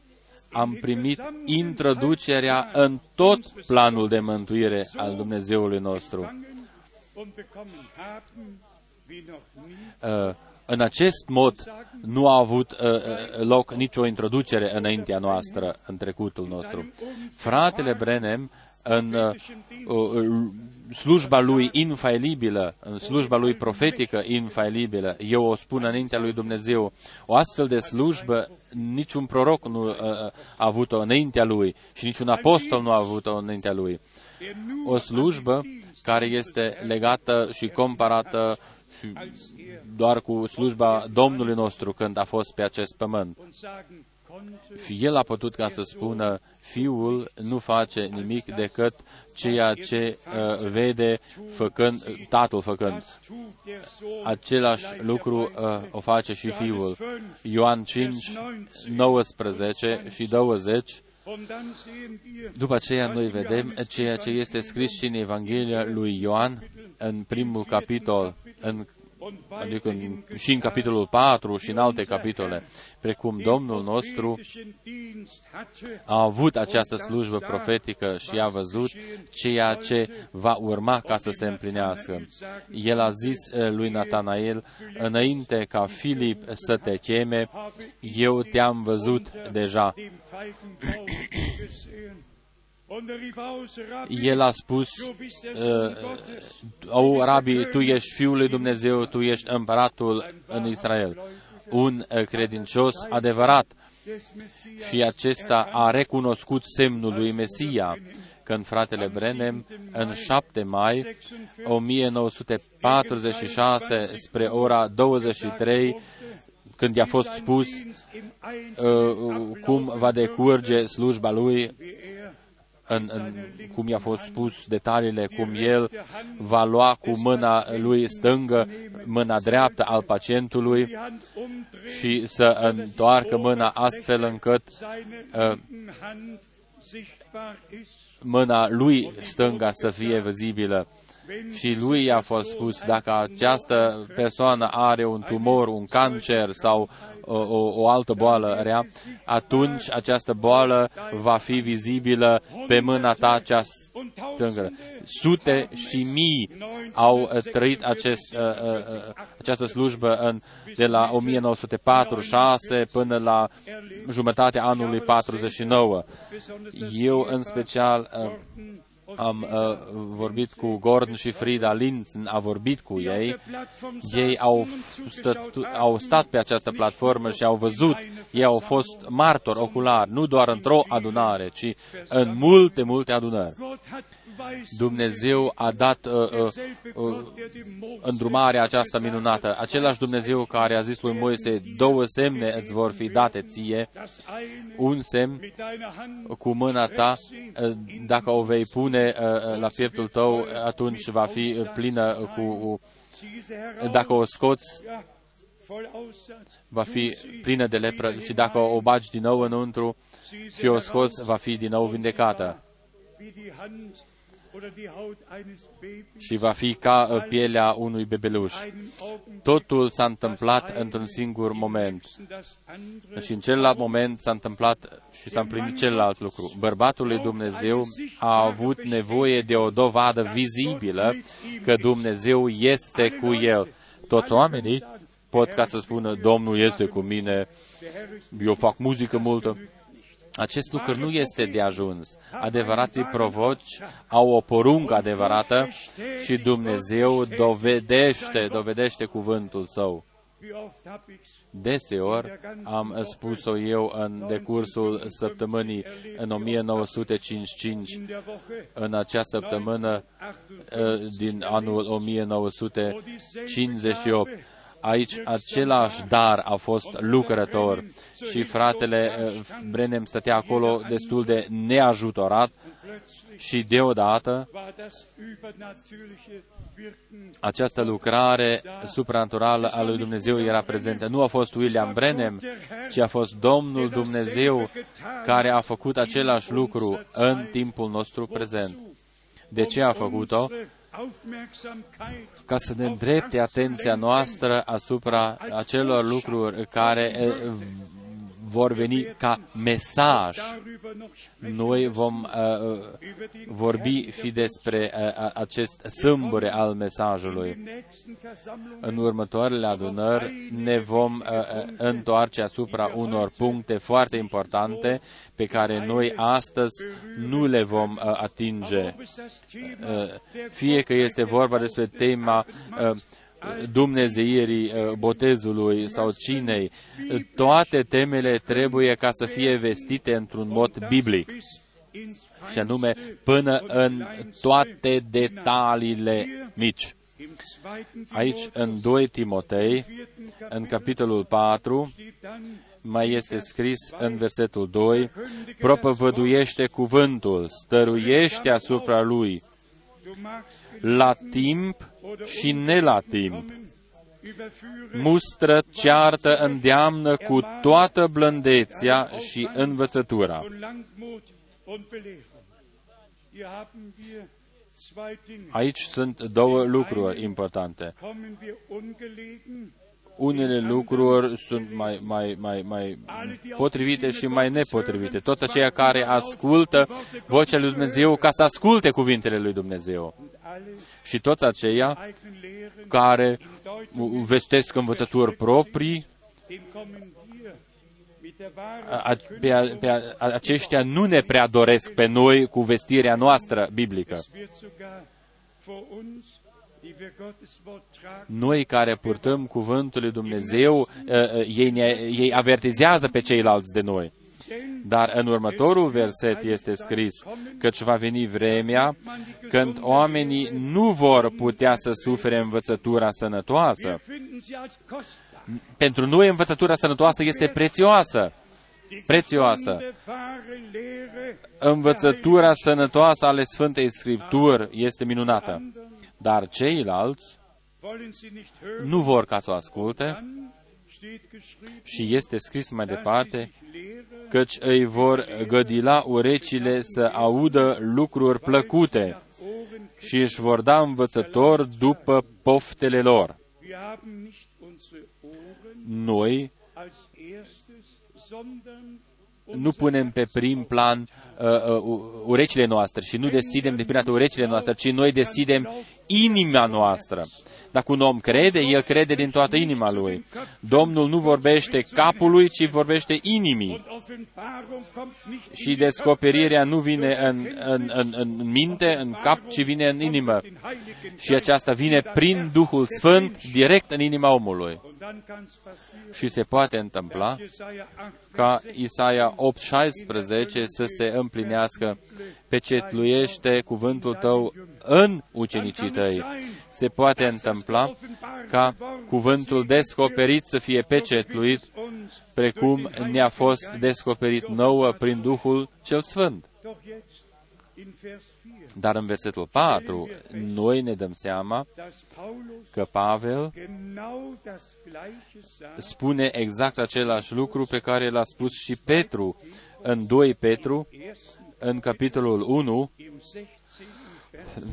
am primit introducerea în tot planul de mântuire al Dumnezeului nostru. Uh, În acest mod nu a avut uh, loc nicio introducere înaintea noastră, în trecutul nostru. Fratele Branham, în uh, slujba lui infailibilă, în slujba lui profetică infailibilă, eu o spun înaintea lui Dumnezeu, o astfel de slujbă niciun proroc nu uh, a avut-o înaintea lui și niciun apostol nu a avut-o înaintea lui. O slujbă care este legată și comparată și doar cu slujba Domnului nostru când a fost pe acest pământ. Și El a putut ca să spună, Fiul nu face nimic decât ceea ce uh, vede făcând, Tatăl făcând. Același lucru uh, o face și Fiul. Ioan cinci, nouăsprezece și douăzeci. După aceea noi vedem ceea ce este scris și în Evanghelia lui Ioan, în primul capitol, în, adică în, și în capitolul patru și în alte capitole, precum Domnul nostru a avut această slujbă profetică și a văzut ceea ce va urma ca să se împlinească. El a zis lui Natanael, înainte ca Filip să te cheme, eu te-am văzut deja. El a spus, o, Rabi, tu ești Fiul lui Dumnezeu, tu ești împăratul în Israel, un credincios adevărat. Și acesta a recunoscut semnul lui Mesia, când fratele Branham, în șapte mai o mie nouă sute patruzeci și șase, spre ora douăzeci și trei, când i-a fost spus uh, cum va decurge slujba lui, în, în, cum i-a fost spus detaliile, cum el va lua cu mâna lui stângă mâna dreaptă al pacientului și să întoarcă mâna astfel încât uh, mâna lui stânga să fie vizibilă. Și lui i-a fost spus, dacă această persoană are un tumor, un cancer sau o, o, o altă boală rea, atunci această boală va fi vizibilă pe mâna ta cea stângă. Sute și mii au trăit acest, această slujbă în, de la o mie nouă sute patruzeci și șase până la jumătatea anului patruzeci și nouă. Eu în special am uh, vorbit cu Gordon și Frida Linsen, a vorbit cu ei, ei au, stătu- au stat pe această platformă și au văzut, ei au fost martori oculari, nu doar într-o adunare, ci în multe, multe adunări. Dumnezeu a dat uh, uh, uh, îndrumarea aceasta minunată. Același Dumnezeu care a zis lui Moise, două semne îți vor fi date ție, un semn cu mâna ta, uh, dacă o vei pune la pieptul tău, atunci va fi plină cu, dacă o scoți, va fi plină de lepră și dacă o bagi din nou înăuntru și o scoți, va fi din nou vindecată. Și va fi ca pielea unui bebeluș. Totul s-a întâmplat într-un singur moment. Și în celălalt moment s-a întâmplat și s-a împlinit celălalt lucru. Bărbatul lui Dumnezeu a avut nevoie de o dovadă vizibilă că Dumnezeu este cu el. Toți oamenii pot ca să spună, Domnul este cu mine, eu fac muzică multă. Acest lucru nu este de ajuns. Adevărații provoci au o poruncă adevărată și Dumnezeu dovedește, dovedește cuvântul Său. Deseori am spus-o eu în decursul săptămânii, în o mie nouă sute cincizeci și cinci, în acea săptămână din anul o mie nouă sute cincizeci și opt. Aici același dar a fost lucrător și fratele Branham stătea acolo destul de neajutorat și deodată această lucrare supranaturală a lui Dumnezeu era prezentă. Nu a fost William Branham, ci a fost Domnul Dumnezeu care a făcut același lucru în timpul nostru prezent. De ce a făcut-o? Ca să ne îndrepte atenția noastră asupra acelor lucruri care vor veni ca mesaj. Noi vom uh, vorbi și despre uh, acest sâmbure al mesajului. În următoarele adunări ne vom uh, întoarce asupra unor puncte foarte importante pe care noi astăzi nu le vom uh, atinge. Uh, fie că este vorba despre tema uh, dumnezeirii botezului sau cinei, toate temele trebuie ca să fie vestite într-un mod biblic, și anume până în toate detaliile mici. Aici, în doi Timotei, în capitolul patru, mai este scris în versetul doi, propovăduiește cuvântul, stăruiește asupra lui, la timp și ne la timp. Mustră, ceartă, îndeamnă cu toată blândețea și învățătura. Aici sunt două lucruri importante. Unele lucruri sunt mai, mai, mai, mai potrivite și mai nepotrivite. Toți aceia care ascultă vocea lui Dumnezeu ca să asculte cuvintele lui Dumnezeu. Și toți aceia care vestesc învățături proprii, pe, pe aceștia nu ne prea doresc pe noi cu vestirea noastră biblică. Noi care purtăm cuvântul lui Dumnezeu, ei, ne, ei avertizează pe ceilalți de noi. Dar în următorul verset este scris, căci va veni vremea când oamenii nu vor putea să sufere învățătura sănătoasă. Pentru noi învățătura sănătoasă este prețioasă. Prețioasă. Învățătura sănătoasă ale Sfântei Scripturi este minunată. Dar ceilalți nu vor ca să o asculte și este scris mai departe, căci îi vor gădila urechile să audă lucruri plăcute și își vor da învățători după poftele lor. Noi nu punem pe prim plan uh, uh, urechile noastre și nu decidem de prima dată urechile noastre, ci noi decidem inima noastră. Dacă un om crede, el crede din toată inima lui. Domnul nu vorbește capului, ci vorbește inimii. Și descoperirea nu vine în, în, în, în minte, în cap, ci vine în inimă. Și aceasta vine prin Duhul Sfânt, direct în inima omului. Și se poate întâmpla ca Isaia opt șaisprezece să se împlinească, pecetluiește cuvântul tău în ucenicii tăi. Se poate întâmpla ca cuvântul descoperit să fie pecetluit, precum ne-a fost descoperit nouă prin Duhul cel Sfânt. Dar în versetul patru, noi ne dăm seama că Pavel spune exact același lucru pe care l-a spus și Petru în doi Petru, în capitolul unu,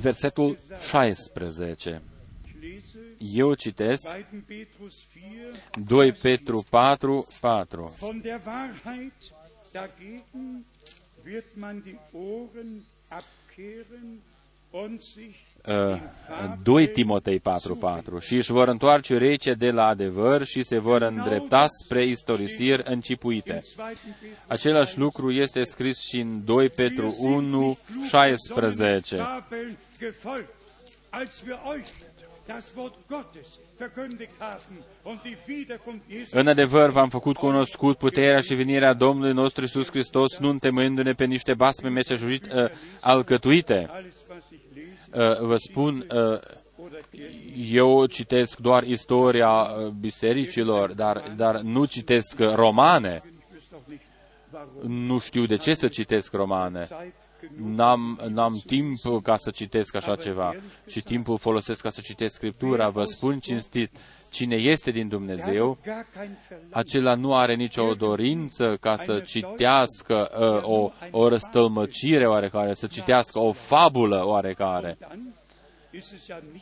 versetul șaisprezece. Eu citesc doi Petru patru patru. doi Timotei patru patru. Și își vor întoarce urechile de la adevăr și se vor îndrepta spre istorisiri încipuite. Același lucru este scris și în doi Petru unu șaisprezece. În adevăr, v-am făcut cunoscut puterea și venirea Domnului nostru Isus Hristos, nu întemându-ne pe niște basme meșteșugite uh, alcătuite. Uh, vă spun, uh, eu citesc doar istoria bisericilor, dar, dar nu citesc romane. Nu știu de ce să citesc romane. N-am, n-am timp ca să citesc așa ceva, ci timpul folosesc ca să citesc Scriptura. Vă spun cinstit, cine este din Dumnezeu, acela nu are nicio dorință ca să citească uh, o, o răstălmăcire oarecare, să citească o fabulă oarecare.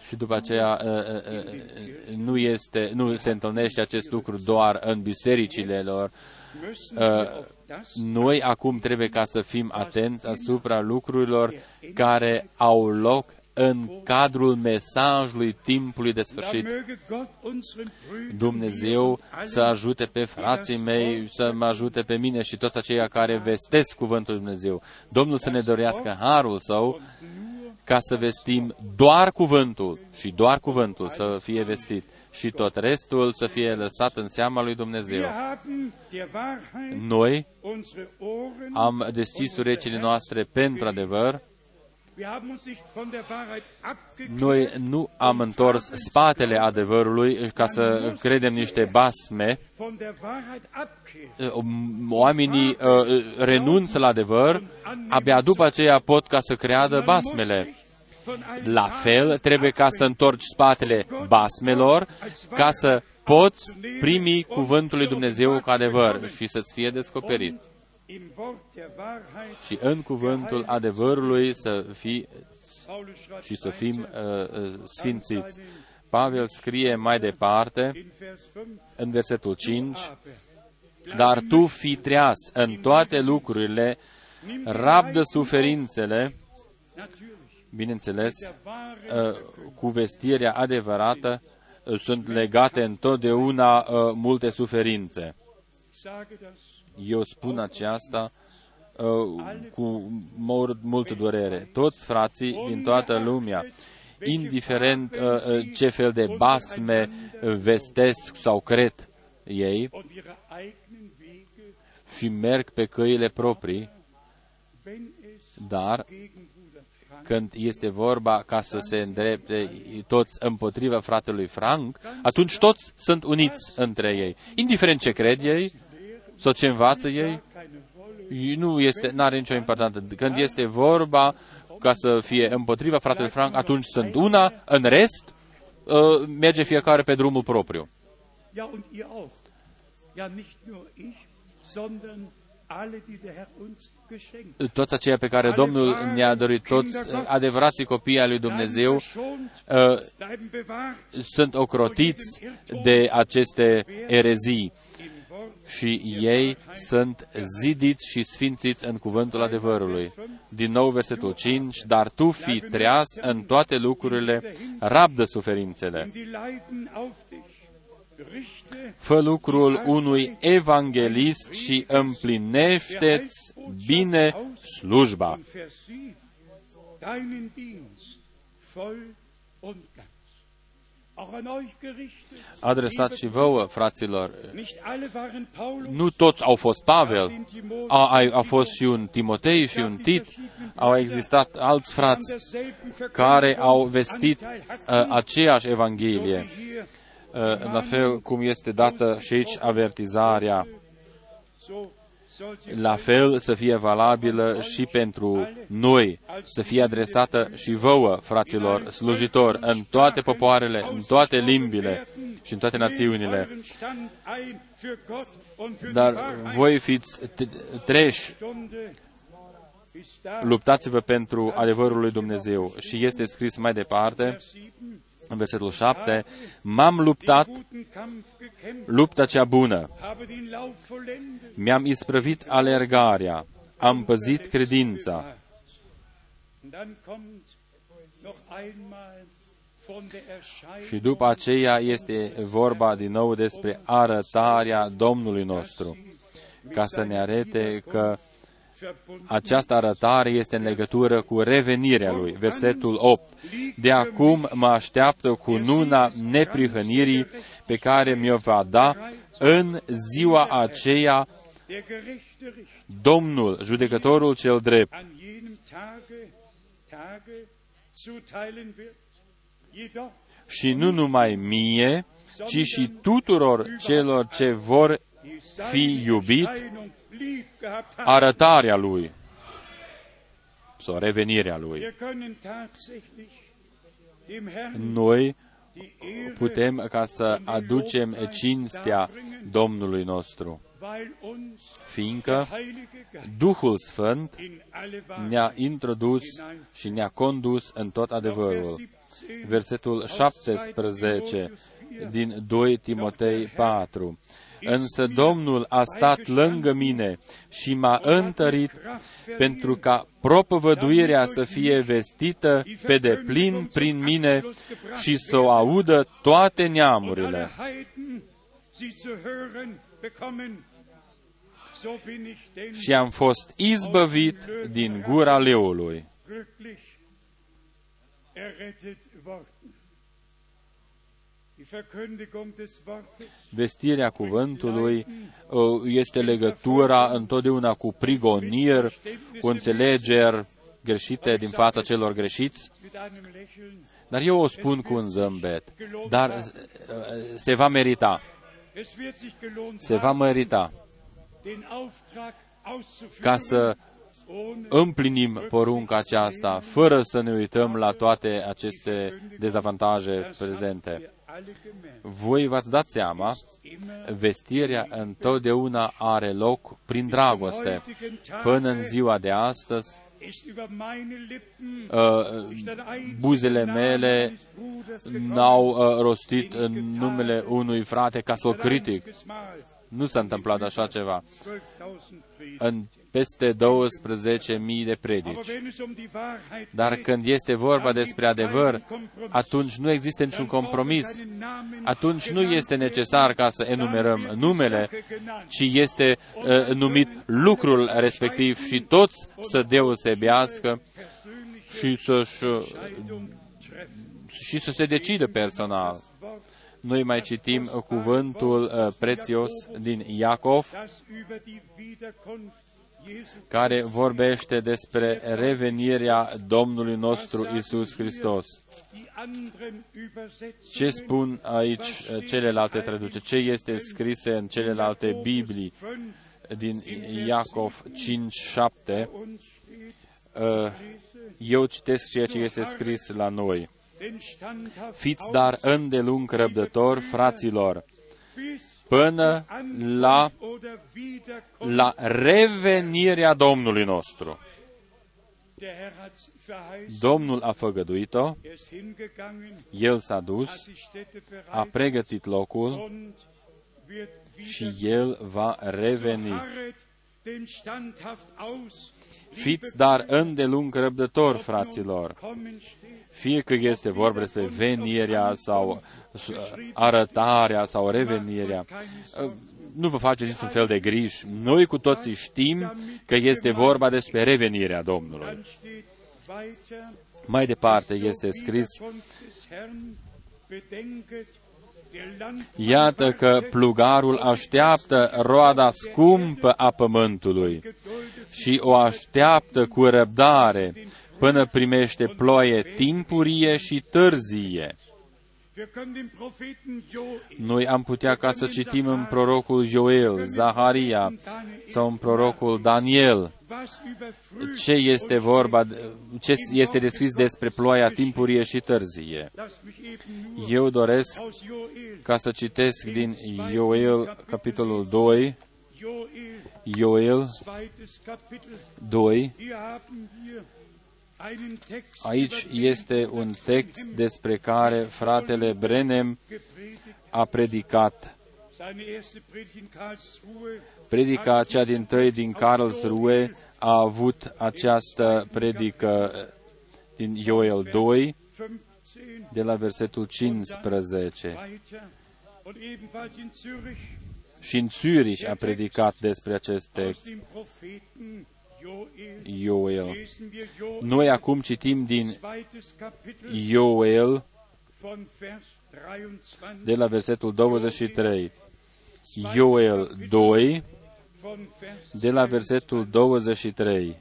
Și după aceea uh, uh, nu, este, nu se întâlnește acest lucru doar în bisericile lor, noi acum trebuie ca să fim atenți asupra lucrurilor care au loc în cadrul mesajului timpului de sfârșit. Dumnezeu să ajute pe frații mei, să mă ajute pe mine și toți aceia care vestesc cuvântul Dumnezeu. Domnul să ne dorească harul Său ca să vestim doar cuvântul și doar cuvântul să fie vestit și tot restul să fie lăsat în seama lui Dumnezeu. Noi am deschis urechile noastre pentru adevăr. Noi nu am întors spatele adevărului ca să credem niște basme. Oamenii uh, renunță la adevăr, abia după aceea pot ca să creadă basmele. La fel, trebuie ca să întorci spatele basmelor ca să poți primi cuvântul lui Dumnezeu ca adevăr și să-ți fie descoperit. Și în cuvântul adevărului să fii și să fim uh, sfințiți. Pavel scrie mai departe, în versetul cinci, dar tu fii treaz în toate lucrurile, rabdă suferințele, bineînțeles, uh, cu vestirea adevărată, uh, sunt legate întotdeauna uh, multe suferințe. Eu spun aceasta uh, cu multă durere. Toți frații din toată lumea, indiferent uh, ce fel de basme vestesc sau cred ei și merg pe căile proprii, dar când este vorba ca să se îndrepte toți împotriva fratelui Frank, atunci toți sunt uniți între ei. Indiferent ce cred ei, sau ce învață ei, nu este, n-are nicio importanță. Când este vorba ca să fie împotriva fratelui Frank, atunci sunt una, în rest, merge fiecare pe drumul propriu. Toți aceia pe care Domnul ne-a dorit, toți adevărații copii ai lui Dumnezeu, uh, sunt ocrotiți de aceste erezii. Și ei sunt zidiți și sfințiți în cuvântul adevărului. Din nou versetul cinci, dar tu fii treaz în toate lucrurile, rabdă suferințele. Fă lucrul unui evanghelist și împlinește-ți bine slujba. Adresat și vouă, fraților, nu toți au fost Pavel, a, a, a fost și un Timotei și un Tit, au existat alți frați care au vestit uh, aceeași Evanghelie, uh, la fel cum este dată și aici avertizarea, la fel să fie valabilă și pentru noi, să fie adresată și vouă, fraților, slujitori, în toate popoarele, în toate limbile și în toate națiunile. Dar voi fiți treși, luptați-vă pentru adevărul lui Dumnezeu. Și este scris mai departe, în versetul șapte, m-am luptat lupta cea bună, mi-am isprăvit alergarea, am păzit credința. Și după aceea este vorba din nou despre arătarea Domnului nostru, ca să ne arete că această arătare este în legătură cu revenirea Lui. Versetul opt. De acum mă așteaptă cununa neprihănirii pe care mi-o va da în ziua aceea Domnul, judecătorul cel drept. Și nu numai mie, ci și tuturor celor ce vor fi iubit arătarea Lui sau revenirea Lui. Noi putem ca să aducem cinstea Domnului nostru, fiindcă Duhul Sfânt ne-a introdus și ne-a condus în tot adevărul. Versetul șaptesprezece din doi Timotei patru. însă Domnul a stat lângă mine și m-a întărit pentru ca propovăduirea să fie vestită pe deplin prin mine și să o audă toate neamurile. Și am fost izbăvit din gura leului. Vestirea cuvântului este legătura întotdeauna cu prigonier, cu înțelegeri greșite din fața celor greșiți, dar eu o spun cu un zâmbet, dar se va merita. Se va merita ca să împlinim porunca aceasta, fără să ne uităm la toate aceste dezavantaje prezente. Voi v-ați dat seama, vestirea întotdeauna are loc prin dragoste. Până în ziua de astăzi, buzele mele n-au rostit în numele unui frate ca să o critic. Nu s-a întâmplat așa ceva în peste douăsprezece mii de predici. Dar când este vorba despre adevăr, atunci nu există niciun compromis. Atunci nu este necesar ca să enumerăm numele, ci este uh, numit lucrul respectiv și toți să deosebească și, să-și, și să se decidă personal. Noi mai citim cuvântul prețios din Iacov, care vorbește despre revenirea Domnului nostru Isus Hristos. Ce spun aici celelalte traduceri? Ce este scris în celelalte Biblii din Iacov cinci șapte? Eu citesc ceea ce este scris la noi. Fiți dar îndelung răbdători, fraților, până la, la revenirea Domnului nostru. Domnul a făgăduit-o, El s-a dus, a pregătit locul și El va reveni. Fiți dar îndelung răbdători, fraților, fie că este vorba despre venirea sau arătarea sau revenirea. Nu vă faceți niciun fel de griji. Noi cu toții știm că este vorba despre revenirea Domnului. Mai departe este scris, iată că plugarul așteaptă roada scumpă a pământului și o așteaptă cu răbdare până primește ploaie timpurie și târzie. Noi am putea ca să citim în prorocul Ioel, Zaharia sau în prorocul Daniel ce este vorba, ce este descris despre ploaia timpurie și târzie. Eu doresc ca să citesc din Ioel, capitolul doi, Ioel doi. Aici este un text despre care fratele Branham a predicat. Predica cea din tăi din Karlsruhe a avut această predică din Ioel doi, de la versetul cincisprezece. Și în Zürich a predicat despre acest text. Ioel. Noi acum citim din Ioel de la versetul douăzeci și trei. Ioel doi de la versetul douăzeci și trei.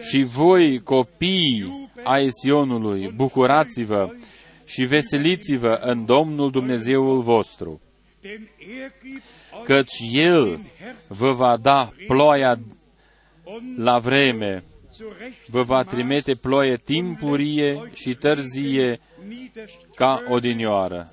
Și voi, copii ai Sionului, bucurați-vă și veseliți-vă în Domnul Dumnezeul vostru, căci El vă va da ploaia la vreme, vă va trimite ploaie timpurie și târzie ca odinioară.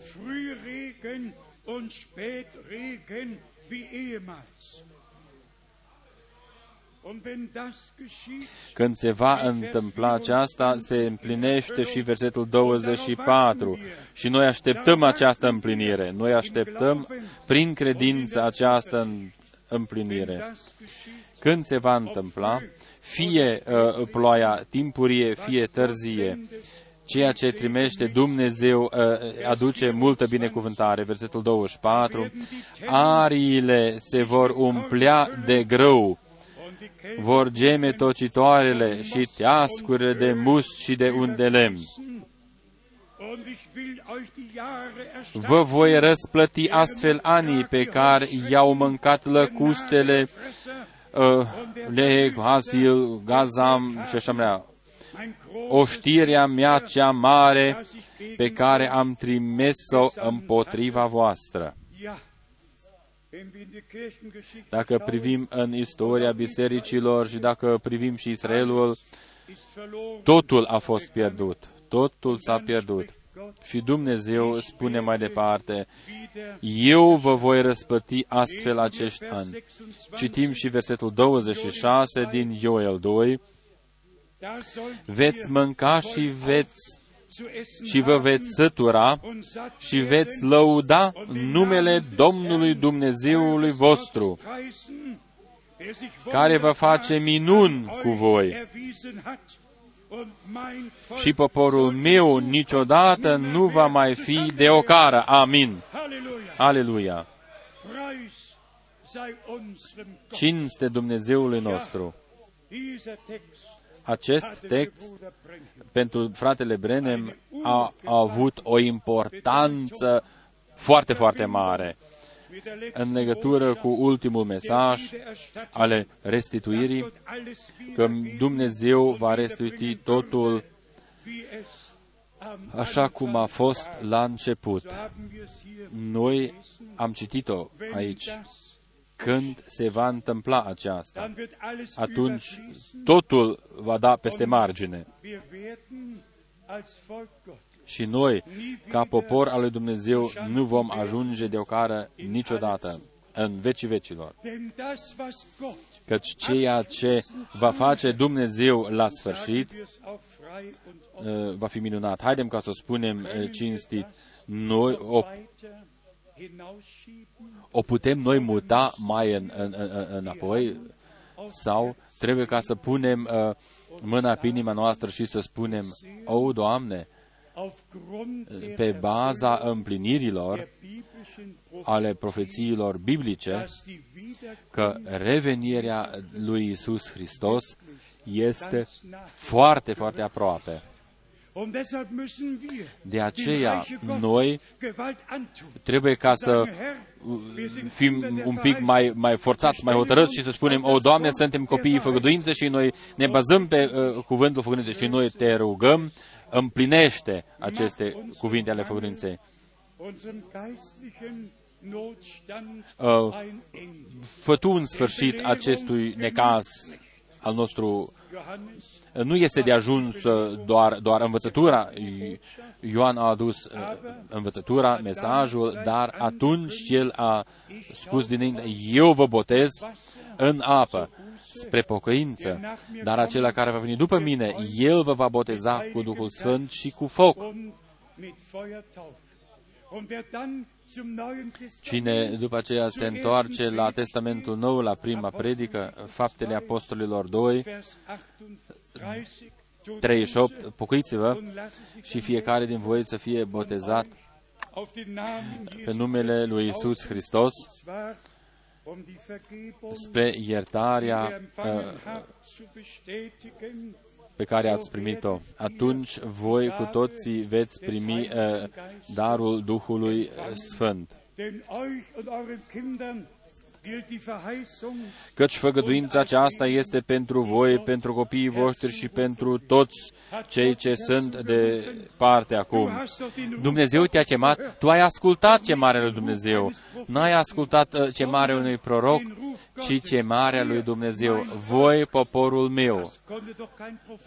Când se va întâmpla aceasta, se împlinește și versetul douăzeci și patru. Și noi așteptăm această împlinire. Noi așteptăm prin credință această împlinire. Când se va întâmpla, fie uh, ploaia timpurie, fie târzie, ceea ce trimește Dumnezeu uh, aduce multă binecuvântare. Versetul douăzeci și patru. Ariile se vor umplea de grâu, vor geme tocitoarele și teascurile de must și de unt de lemn. Vă voi răsplăti astfel anii pe care i-au mâncat lăcustele, uh, lehec, hasil, gazam și așa mea. Oștirea mea cea mare pe care am trimis-o împotriva voastră. Dacă privim în istoria bisericilor și dacă privim și Israelul, totul a fost pierdut. Totul s-a pierdut. Și Dumnezeu spune mai departe, eu vă voi răsplăti astfel acești ani. Citim și versetul douăzeci și șase din Ioel doi. Veți mânca și veți și vă veți sătura și veți lăuda numele Domnului Dumnezeului vostru, care vă face minuni cu voi. Și poporul meu niciodată nu va mai fi de ocară. Amin. Aleluia. Cinste Dumnezeului nostru. Acest text pentru fratele Branham a, a avut o importanță foarte, foarte mare în legătură cu ultimul mesaj ale restituirii, că Dumnezeu va restitui totul așa cum a fost la început. Noi am citit-o aici. Când se va întâmpla aceasta, atunci totul va da peste margine. Și noi, ca popor al lui Dumnezeu, nu vom ajunge de ocară niciodată, în vecii vecilor. Căci ceea ce va face Dumnezeu la sfârșit, va fi minunat. Haidem ca să o spunem cinstit, noi o O putem noi muta mai în, în, în, înapoi sau trebuie ca să punem uh, mâna pe inima noastră și să spunem, O, Doamne, pe baza împlinirilor ale profețiilor biblice, că revenirea lui Isus Hristos este foarte, foarte aproape. De aceea, noi trebuie ca să fim un pic mai, mai forțați, mai hotărâți și să spunem, O, Doamne, suntem copiii făgăduințe și noi ne bazăm pe uh, cuvântul făgăduinței și noi te rugăm, împlinește aceste cuvinte ale făgăduinței. Uh, fă tu un sfârșit acestui necaz al nostru. Nu este de ajuns doar, doar învățătura. Ioan a adus învățătura, mesajul, dar atunci el a spus dinainte, eu vă botez în apă, spre pocăință, dar acela care va veni după mine, el vă va boteza cu Duhul Sfânt și cu foc. Cine după aceea se întoarce la Testamentul Nou, la prima predică, Faptele Apostolilor doi, treizeci și opt, pocăiți-vă și fiecare din voi să fie botezat pe numele lui Isus Hristos spre iertarea pe care ați primit-o. Atunci voi cu toții veți primi darul Duhului Sfânt. Căci făgăduința aceasta este pentru voi, pentru copiii voștri și pentru toți cei ce sunt departe acum. Dumnezeu te-a chemat, tu ai ascultat chemarea lui Dumnezeu. N-ai ascultat chemarea unui proroc, ci chemarea lui Dumnezeu. Voi, poporul meu.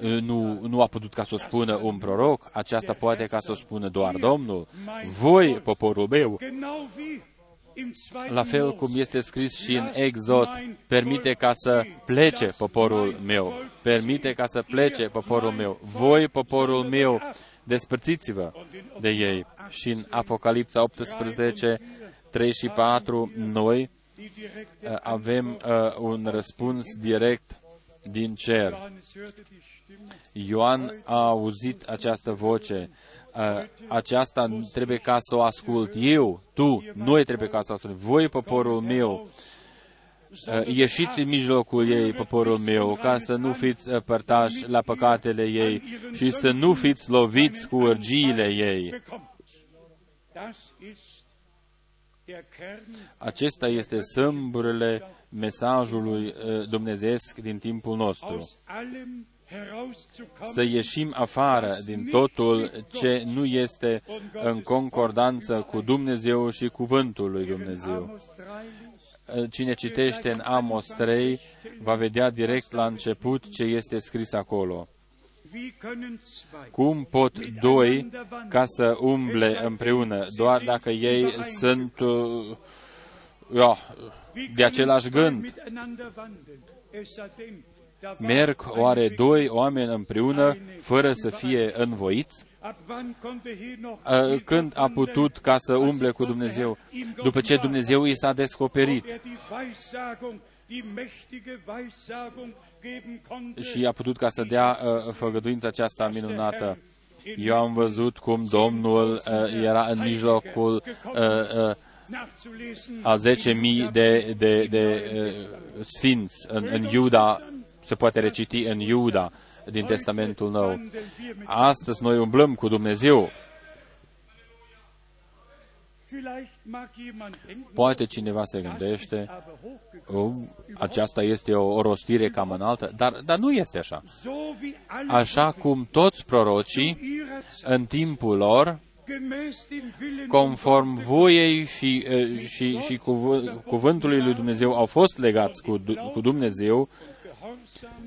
Nu, nu a putut ca să o spună un proroc, aceasta poate ca să o spună doar Domnul. Voi, poporul meu. la fel cum este scris și în Exod, permite ca să plece poporul meu, permite ca să plece poporul meu, voi poporul meu, despărțiți-vă de ei. Și în Apocalipsa optsprezece, trei și patru, noi avem un răspuns direct din cer. Ioan a auzit această voce. Aceasta trebuie ca să o ascult eu, tu, noi trebuie ca să o ascult. Voi, poporul meu, ieșiți în mijlocul ei, poporul meu, ca să nu fiți părtași la păcatele ei și să nu fiți loviți cu urgiile ei. Acesta este sâmburele mesajului dumnezeiesc din timpul nostru. Să ieșim afară din totul ce nu este în concordanță cu Dumnezeu și cuvântul lui Dumnezeu. Cine citește în Amos trei va vedea direct la început ce este scris acolo. Cum pot doi ca să umble împreună, doar dacă ei sunt uh, uh, de același gând? Merg oare doi oameni împreună fără să fie învoiți? Când a putut ca să umble cu Dumnezeu? După ce Dumnezeu i s-a descoperit și a putut ca să dea făgăduința aceasta minunată. Eu am văzut cum Domnul era în mijlocul a zece mii de, de, de sfinți în, în Iuda. Se poate reciti în Iuda din Testamentul Nou. Astăzi noi umblăm cu Dumnezeu. Poate cineva se gândește, oh, aceasta este o rostire cam înaltă, dar, dar nu este așa. Așa cum toți prorocii, în timpul lor, conform voiei și, și, și cuvântului lui Dumnezeu, au fost legați cu, cu Dumnezeu,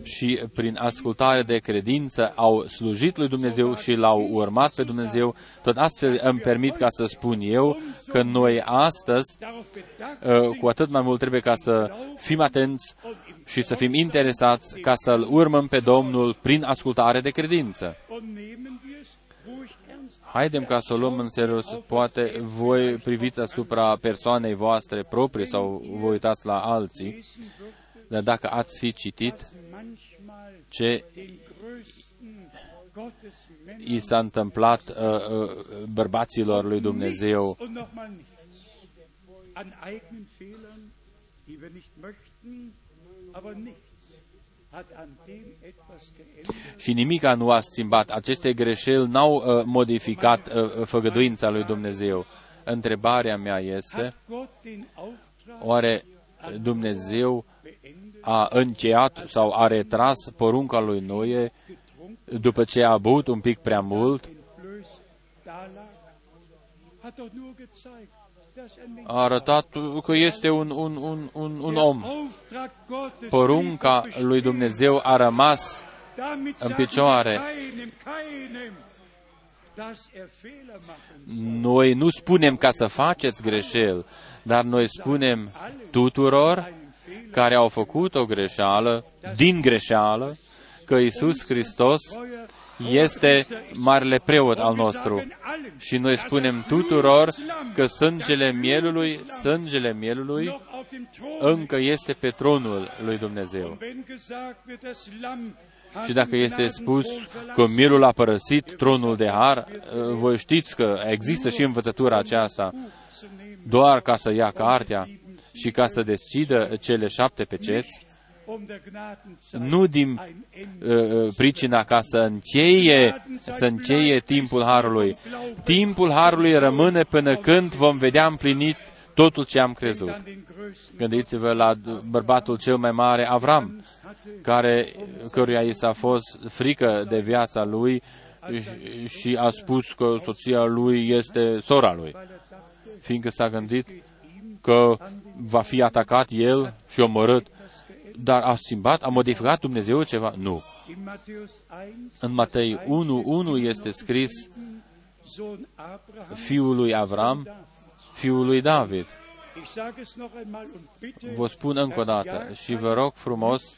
și prin ascultare de credință au slujit lui Dumnezeu și l-au urmat pe Dumnezeu. Tot astfel îmi permit ca să spun eu că noi astăzi, cu atât mai mult trebuie ca să fim atenți și să fim interesați ca să-L urmăm pe Domnul prin ascultare de credință. Haidem ca să o luăm în serios. Poate voi priviți asupra persoanei voastre proprii sau vă uitați la alții. Dar dacă ați fi citit ce i s-a întâmplat uh, uh, bărbaților lui Dumnezeu, și nimica nu a schimbat, aceste greșeli n-au uh, modificat uh, făgăduința lui Dumnezeu. Întrebarea mea este, oare Dumnezeu a încheiat sau a retras porunca lui Noe după ce a băut un pic prea mult? A arătat că este un, un, un, un, un om. Porunca lui Dumnezeu a rămas în picioare. Noi nu spunem ca să faceți greșeli, dar noi spunem tuturor care au făcut o greșeală, din greșeală, că Isus Hristos este marele preot al nostru. Și noi spunem tuturor că sângele mielului, sângele mielului încă este pe tronul lui Dumnezeu. Și dacă este spus că mielul a părăsit tronul de har, voi știți că există și învățătura aceasta, doar ca să ia cartea și ca să deschidă cele șapte peceți, nu din uh, pricina ca să încheie, să încheie timpul Harului. Timpul Harului rămâne până când vom vedea împlinit totul ce am crezut. Gândiți-vă la bărbatul cel mai mare, Avram, care, căruia i s-a fost frică de viața lui și, și a spus că soția lui este sora lui, fiindcă s-a gândit că va fi atacat el și omorât. Dar a schimbat, a modificat Dumnezeu ceva? Nu. În Matei unu, unu este scris fiul lui Avram, fiul lui David. Vă spun încă o dată și vă rog frumos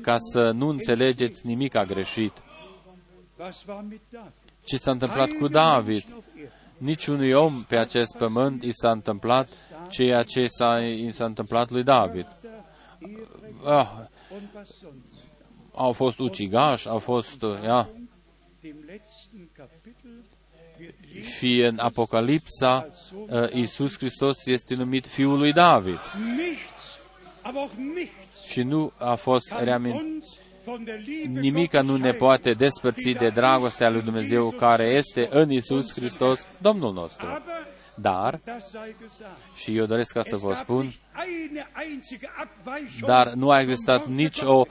ca să nu înțelegeți nimica greșit. Ce s-a întâmplat cu David? Niciunui om pe acest pământ i s-a întâmplat ceea ce s-a, i s-a întâmplat lui David. Ah, au fost ucigași, au fost... Ia, fie în Apocalipsa, Isus Hristos este numit Fiul lui David. Și nu a fost reamintit. Nimica nu ne poate despărți de dragostea lui Dumnezeu care este în Isus Hristos, Domnul nostru. Dar, și eu doresc ca să vă spun, dar nu a existat nici o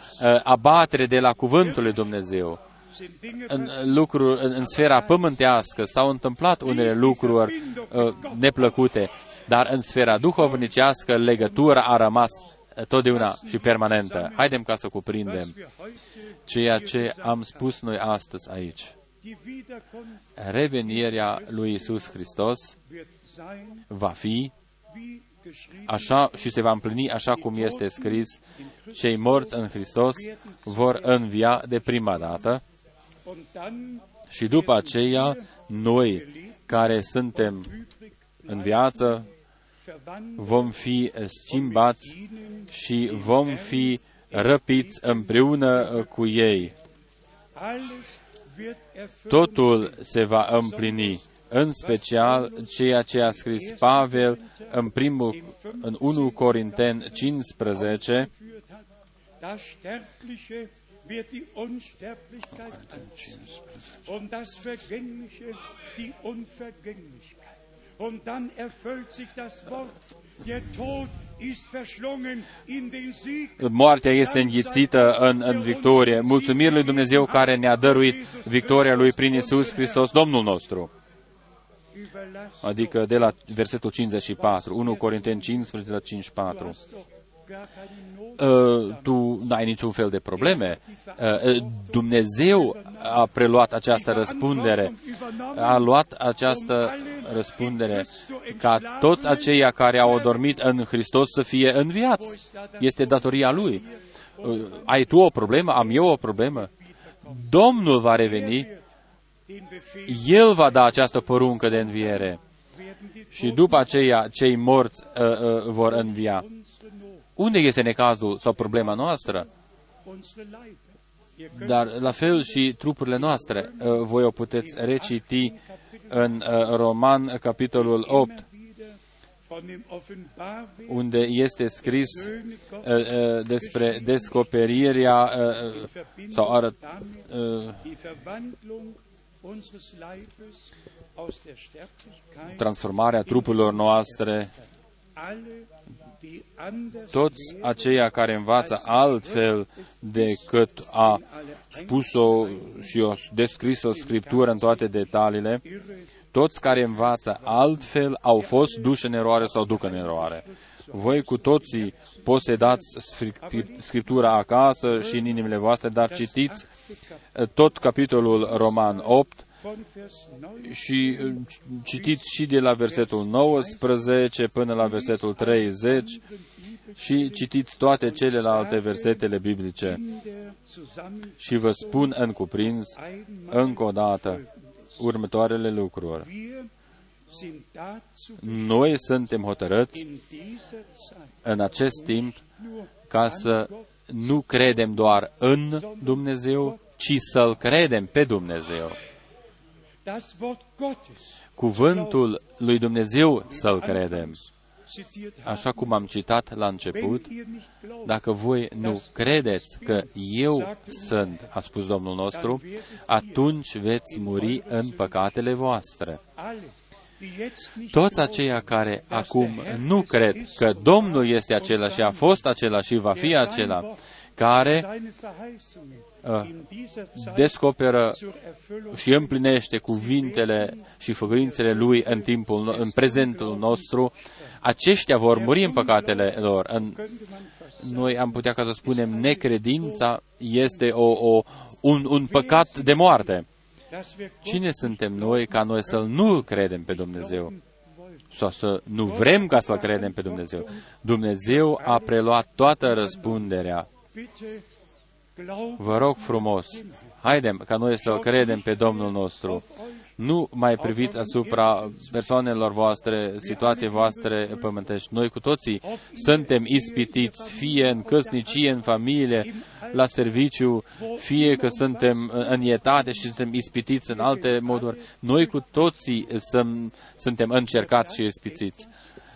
abatere de la cuvântul lui Dumnezeu. În, lucru, în sfera pământească s-au întâmplat unele lucruri uh, neplăcute, dar în sfera duhovnicească legătura a rămas totdeauna și permanentă. Haidem ca să cuprindem ceea ce am spus noi astăzi aici. Revenirea lui Isus Hristos va fi așa și se va împlini așa cum este scris, cei morți în Hristos vor învia de prima dată. Și după aceea, noi care suntem în viață, vom fi schimbați și vom fi răpiți împreună cu ei. Totul se va împlini, în special ceea ce a scris Pavel în, primul, în întâi Corinteni cincisprezece, moartea este înghițită în, în victorie. Mulțumiri lui Dumnezeu care ne-a dăruit victoria lui prin Isus Hristos, Domnul nostru. Adică de la versetul cincizeci și patru, întâi Corinteni cincisprezece, cincizeci și patru. Uh, tu n-ai niciun fel de probleme. Uh, Dumnezeu a preluat această răspundere, a luat această răspundere ca toți aceia care au adormit în Hristos să fie înviați. Este datoria Lui. Uh, ai tu o problemă? Am eu o problemă? Domnul va reveni. El va da această poruncă de înviere. Și după aceea cei morți uh, uh, vor învia. Unde este necazul sau problema noastră? Dar la fel și trupurile noastre. Voi o puteți reciti în Roman, capitolul opt, unde este scris despre descoperirea sau arăt... transformarea trupurilor noastre. Toți aceia care învață altfel decât a spus-o și o descris-o Scriptură în toate detaliile, toți care învață altfel au fost duși în eroare sau duc în eroare. Voi cu toții posedați Scriptura acasă și în inimile voastre, dar citiți tot capitolul Roman opt, și citiți și de la versetul nouăsprezece până la versetul treizeci și citiți toate celelalte versetele biblice. Și vă spun în cuprins încă o dată următoarele lucruri. Noi suntem hotărâți în acest timp ca să nu credem doar în Dumnezeu, ci să-L credem pe Dumnezeu. Cuvântul lui Dumnezeu să-l credem. Așa cum am citat la început, dacă voi nu credeți că eu sunt, a spus Domnul nostru, atunci veți muri în păcatele voastre. Toți aceia care acum nu cred că Domnul este acela și a fost acela și va fi acela, care descoperă și împlinește cuvintele și făgăințele Lui în timpul, în prezentul nostru, aceștia vor muri în păcatele lor. În, noi am putea ca să spunem, necredința este o, o, un, un păcat de moarte. Cine suntem noi ca noi să nu credem pe Dumnezeu? sau să nu vrem ca să-L credem pe Dumnezeu. Dumnezeu a preluat toată răspunderea. Vă rog frumos, haidem ca noi să-L credem pe Domnul nostru. Nu mai priviți asupra persoanelor voastre, situației voastre pământești. Noi cu toții suntem ispitiți, fie în căsnicie, în familie, la serviciu, fie că suntem în ietate și suntem ispitiți în alte moduri. Noi cu toții suntem încercați și ispitiți.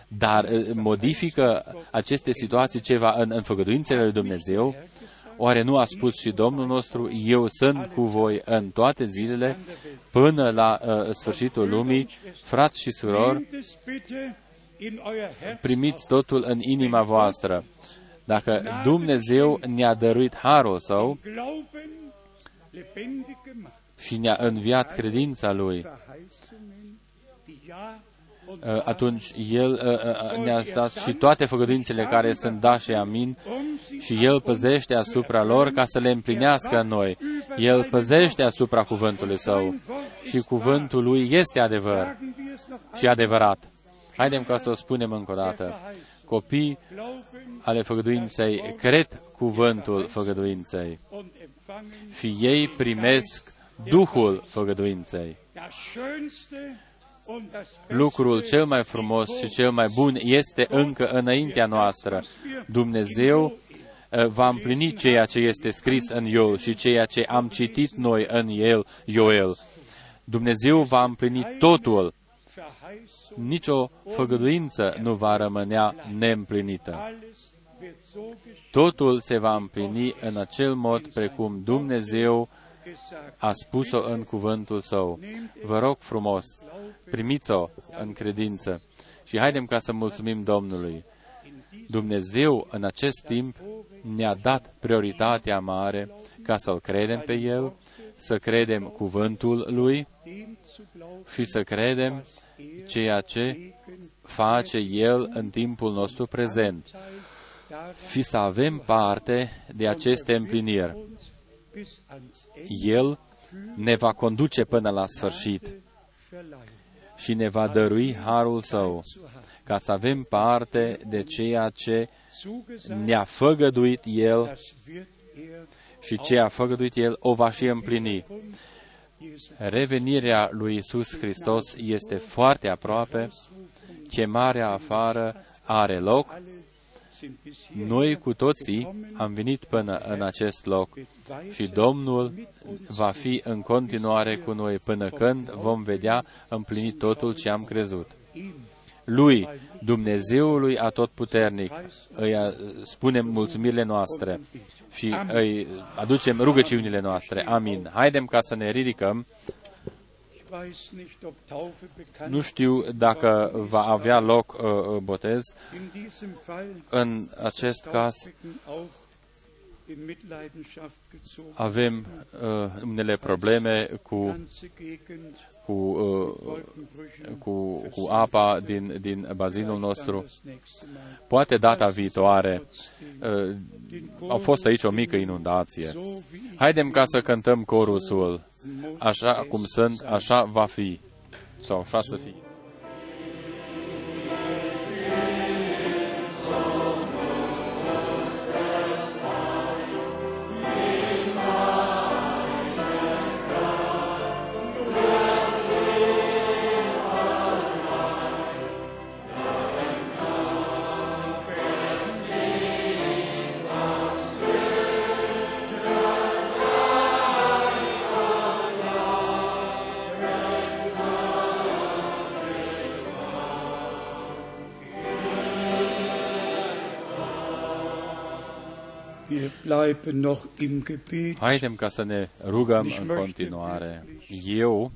Dar modifică aceste situații ceva în înfăgăduințele lui Dumnezeu? Oare nu a spus și Domnul nostru, eu sunt cu voi în toate zilele, până la uh, sfârșitul lumii, frați și surori, primiți totul în inima voastră. Dacă Dumnezeu ne-a dăruit harul Său și ne-a înviat credința Lui, atunci El ne-a dat și toate făgăduințele care sunt da și amin și El păzește asupra lor ca să le împlinească în noi. El păzește asupra cuvântului Său și cuvântul Lui este adevăr și adevărat. Haidem ca să o spunem încă o dată. Copii ale făgăduinței cred cuvântul făgăduinței și ei primesc Duhul făgăduinței. Lucrul cel mai frumos și cel mai bun este încă înaintea noastră. Dumnezeu va împlini ceea ce este scris în Ioel și ceea ce am citit noi în el, Ioel. Dumnezeu va împlini totul. Nicio făgăduință nu va rămânea neîmplinită. Totul se va împlini în acel mod precum Dumnezeu a spus-o în cuvântul Său. Vă rog frumos, primiți-o în credință și haidem ca să mulțumim Domnului. Dumnezeu în acest timp ne-a dat prioritatea mare ca să-L credem pe El, să credem cuvântul Lui și să credem ceea ce face El în timpul nostru prezent și să avem parte de aceste împliniri. El ne va conduce până la sfârșit și ne va dărui harul Său, ca să avem parte de ceea ce ne-a făgăduit El și ce a făgăduit El o va și împlini. Revenirea lui Isus Hristos este foarte aproape, chemarea afară are loc. Noi cu toții am venit până în acest loc și Domnul va fi în continuare cu noi până când vom vedea împlinit totul ce am crezut. Lui, Dumnezeului Atotputernic, îi spunem mulțumirile noastre și îi aducem rugăciunile noastre. Amin. Haidem ca să ne ridicăm. Nu știu dacă va avea loc uh, botez. În acest caz avem uh, unele probleme cu, cu, uh, cu, cu apa din, din bazinul nostru. Poate data viitoare uh, a fost aici o mică inundație. Haidem ca să cântăm corusul. Așa cum sunt, așa va fi. Sau așa să fie. Haidem ca să ne rugăm în continuare. Eu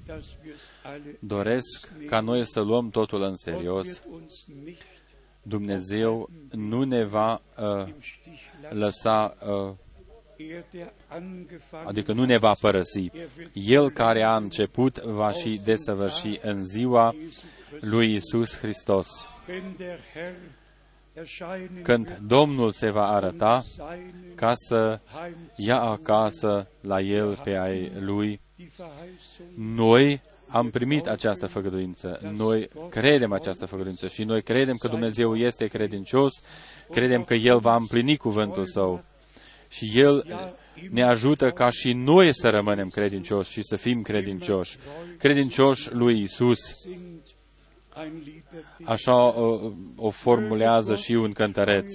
doresc ca noi să luăm totul în serios. Dumnezeu nu ne va uh, lăsa, uh, adică nu ne va părăsi. El care a început va și desăvârși în ziua lui Isus Hristos. Când Domnul se va arăta ca să ia acasă la El pe ai Lui, noi am primit această făgăduință, noi credem această făgăduință și noi credem că Dumnezeu este credincios, credem că El va împlini cuvântul Său și El ne ajută ca și noi să rămânem credincioși și să fim credincioși, credincioși lui Isus. Așa o, o formulează și un cântăreț.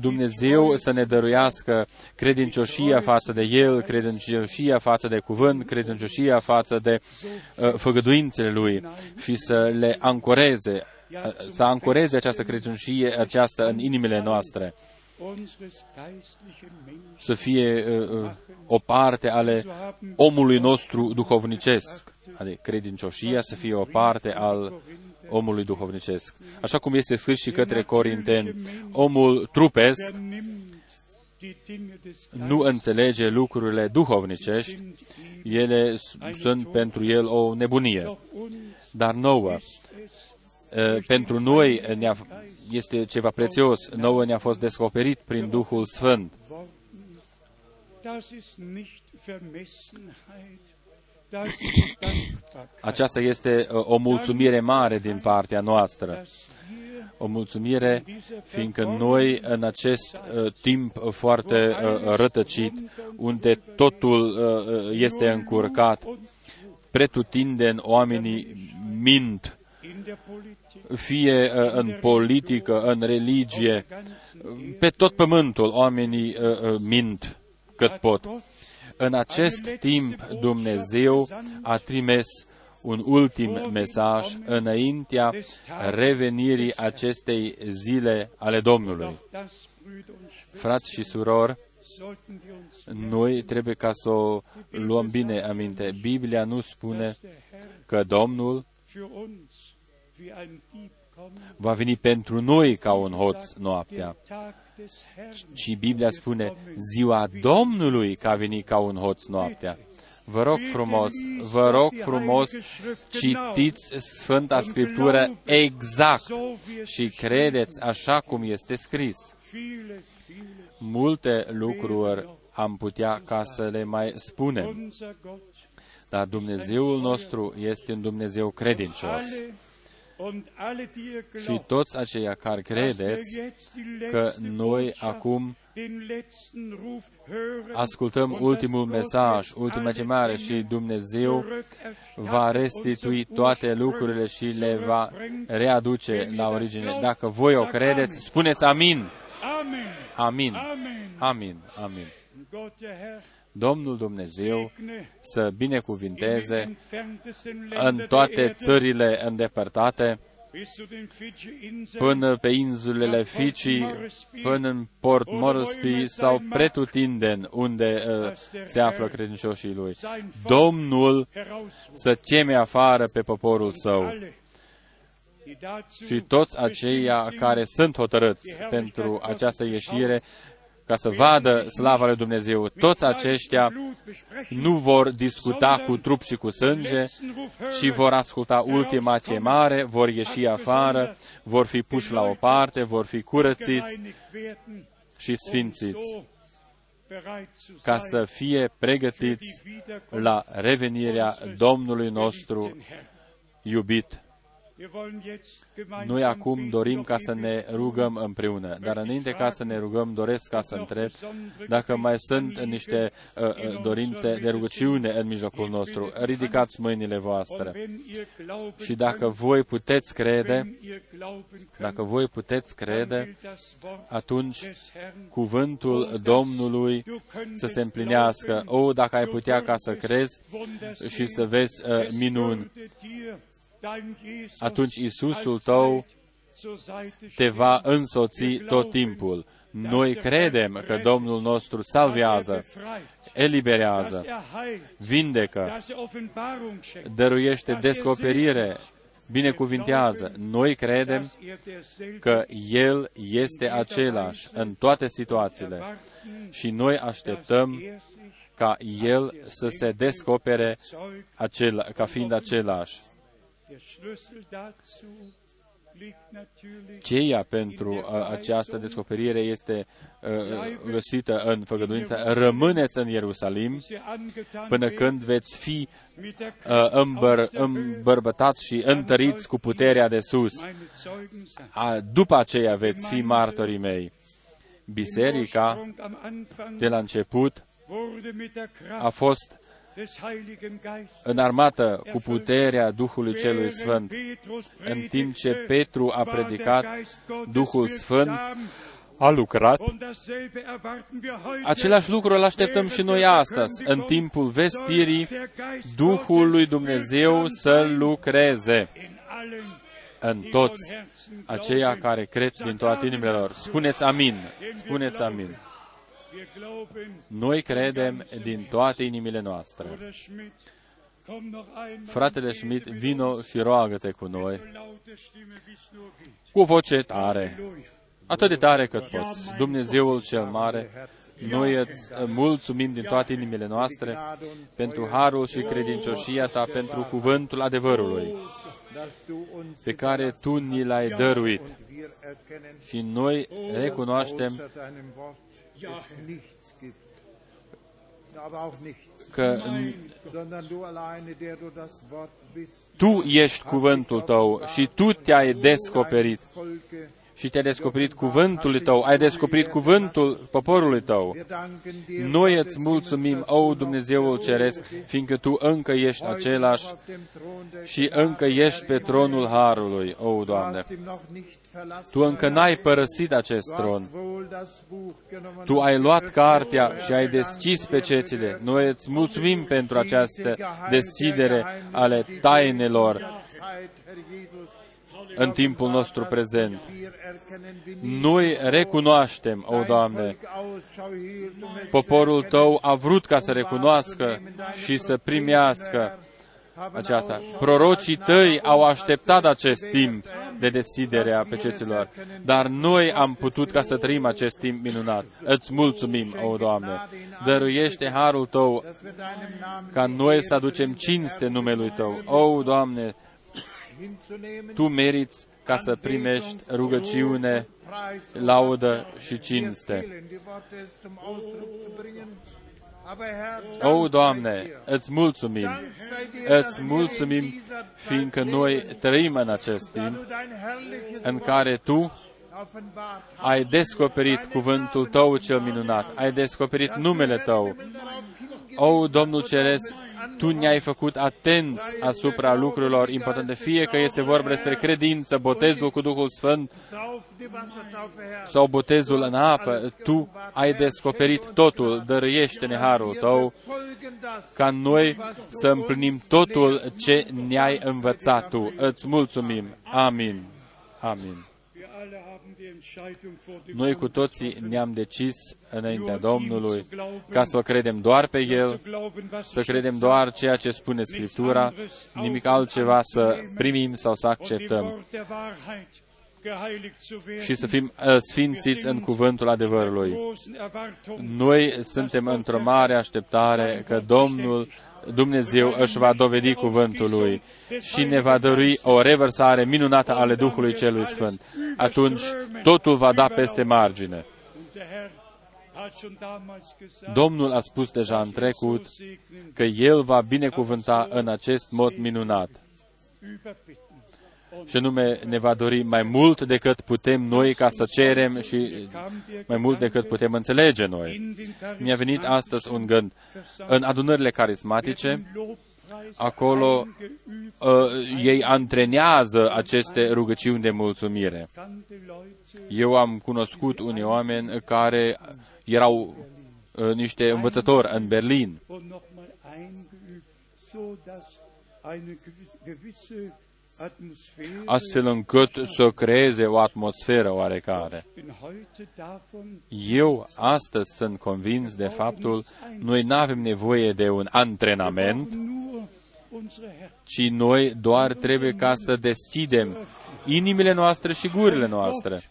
Dumnezeu să ne dăruiască credincioșia față de El, credincioșia față de cuvânt, credincioșia față de uh, făgăduințele Lui și să le ancoreze, să ancoreze această credincioșie aceasta în inimile noastre, să fie uh, o parte ale omului nostru duhovnicesc, adică credincioșia să fie o parte al omului duhovnicesc. Așa cum este scris și către Corinteni, omul trupesc nu înțelege lucrurile duhovnicești, ele sunt pentru el o nebunie. Dar nouă, pentru noi este ceva prețios, nouă ne-a fost descoperit prin Duhul Sfânt. Aceasta este o mulțumire mare din partea noastră. O mulțumire, fiindcă noi în acest uh, timp foarte uh, rătăcit, unde totul uh, este încurcat, pretutindeni oamenii mint, fie uh, în politică, în religie, pe tot pământul oamenii uh, mint cât pot. În acest timp, Dumnezeu a trimis un ultim mesaj înaintea revenirii acestei zile ale Domnului. Frați și surori, noi trebuie ca să o luăm bine aminte. Biblia nu spune că Domnul va veni pentru noi ca un hoț noaptea. Și Biblia spune, ziua Domnului că a venit ca un hoț noaptea. Vă rog frumos, vă rog frumos, citiți Sfânta Scriptură exact și credeți așa cum este scris. Multe lucruri am putea ca să le mai spunem, dar Dumnezeul nostru este un Dumnezeu credincios. Și toți aceia care credeți că noi acum ascultăm ultimul mesaj, ultima chemare și Dumnezeu va restitui toate lucrurile și le va readuce la origine. Dacă voi o credeți, spuneți amin! Amin! Amin! Amin! Domnul Dumnezeu să binecuvinteze în toate țările îndepărtate, până pe insulele Fiji, până în Port Moresby sau pretutindeni unde uh, se află credincioșii Lui. Domnul să cheme afară pe poporul Său și toți aceia care sunt hotărâți pentru această ieșire, ca să vadă slava lui Dumnezeu. Toți aceștia nu vor discuta cu trup și cu sânge, ci vor asculta ultima chemare, vor ieși afară, vor fi puși la o parte, vor fi curățiți și sfințiți, ca să fie pregătiți la revenirea Domnului nostru iubit. Noi acum dorim ca să ne rugăm împreună, dar înainte ca să ne rugăm, doresc ca să întreb dacă mai sunt niște uh, dorințe de rugăciune în mijlocul nostru. Ridicați mâinile voastre și dacă voi puteți crede, dacă voi puteți crede, atunci cuvântul Domnului să se împlinească. O, oh, dacă ai putea ca să crezi și să vezi uh, minuni, atunci Iisusul tău te va însoți tot timpul. Noi credem că Domnul nostru salvează, eliberează, vindecă, dăruiește descoperire, binecuvintează. Noi credem că El este același în toate situațiile și noi așteptăm ca El să se descopere acela, ca fiind același. Cheia pentru această descoperire este găsită în făgăduința: rămâneți în Ierusalim până când veți fi îmbăr- îmbărbătați și întăriți cu puterea de sus. După aceea veți fi martorii mei. Biserica, de la început, a fost înarmată cu puterea Duhului Celui Sfânt. În timp ce Petru a predicat, Duhul Sfânt a lucrat. Același lucru îl așteptăm și noi astăzi, în timpul vestirii Duhul lui Dumnezeu să lucreze în toți aceia care cred din toate inimile lor. Spuneți amin! Spuneți amin! Noi credem din toate inimile noastre. Fratele Schmidt, vino și roagă-te cu noi cu voce tare, atât de tare cât poți. Dumnezeul cel mare, noi îți mulțumim din toate inimile noastre pentru harul și credincioșia ta, pentru cuvântul adevărului pe care tu ni l-ai dăruit. Și noi recunoaștem că tu ești cuvântul tău și tu te-ai descoperit și te-ai descoperit cuvântul tău, ai descoperit cuvântul poporului tău. Noi îți mulțumim, o Dumnezeul Ceresc, fiindcă tu încă ești același și încă ești pe tronul Harului, o Doamne. Tu încă n-ai părăsit acest tron. Tu ai luat cartea și ai deschis pecețile. Noi îți mulțumim pentru această deschidere ale tainelor în timpul nostru prezent. Noi recunoaștem, o Doamne, poporul Tău a vrut ca să recunoască și să primească aceasta. Prorocii Tăi au așteptat acest timp de deschidere a peceților, dar noi am putut ca să trăim acest timp minunat. Îți mulțumim, o Doamne! Dăruiește harul Tău ca noi să aducem cinste numelui Tău. O Doamne, Tu meriți ca să primești rugăciune, laudă și cinste. O, Doamne, îți mulțumim, îți mulțumim, fiindcă noi trăim în acest timp în care Tu ai descoperit cuvântul Tău cel minunat, ai descoperit numele Tău. O, Domnul Ceresc, Tu ne-ai făcut atenți asupra lucrurilor importante, fie că este vorba despre credință, botezul cu Duhul Sfânt sau botezul în apă. Tu ai descoperit totul. Dăruiește-ne harul Tău ca noi să împlinim totul ce ne-ai învățat Tu. Îți mulțumim. Amin. Amin. Noi cu toții ne-am decis înaintea Domnului ca să-L credem doar pe El, să credem doar ceea ce spune Scriptura, nimic altceva să primim sau să acceptăm și să fim sfințiți în cuvântul adevărului. Noi suntem într-o mare așteptare că Domnul Dumnezeu își va dovedi cuvântul Lui și ne va dărui o revărsare minunată ale Duhului Celui Sfânt. Atunci totul va da peste margine. Domnul a spus deja în trecut că El va binecuvânta în acest mod minunat. Și anume ne va dori mai mult decât putem noi ca să cerem și mai mult decât putem înțelege noi. Mi-a venit astăzi un gând. În adunările carismatice, acolo uh, ei antrenează aceste rugăciuni de mulțumire. Eu am cunoscut unii oameni care erau uh, niște învățători în Berlin. Astfel încât să creeze o atmosferă oarecare. Eu astăzi sunt convins de faptul noi n-avem nevoie de un antrenament, ci noi doar trebuie ca să deschidem inimile noastre și gurile noastre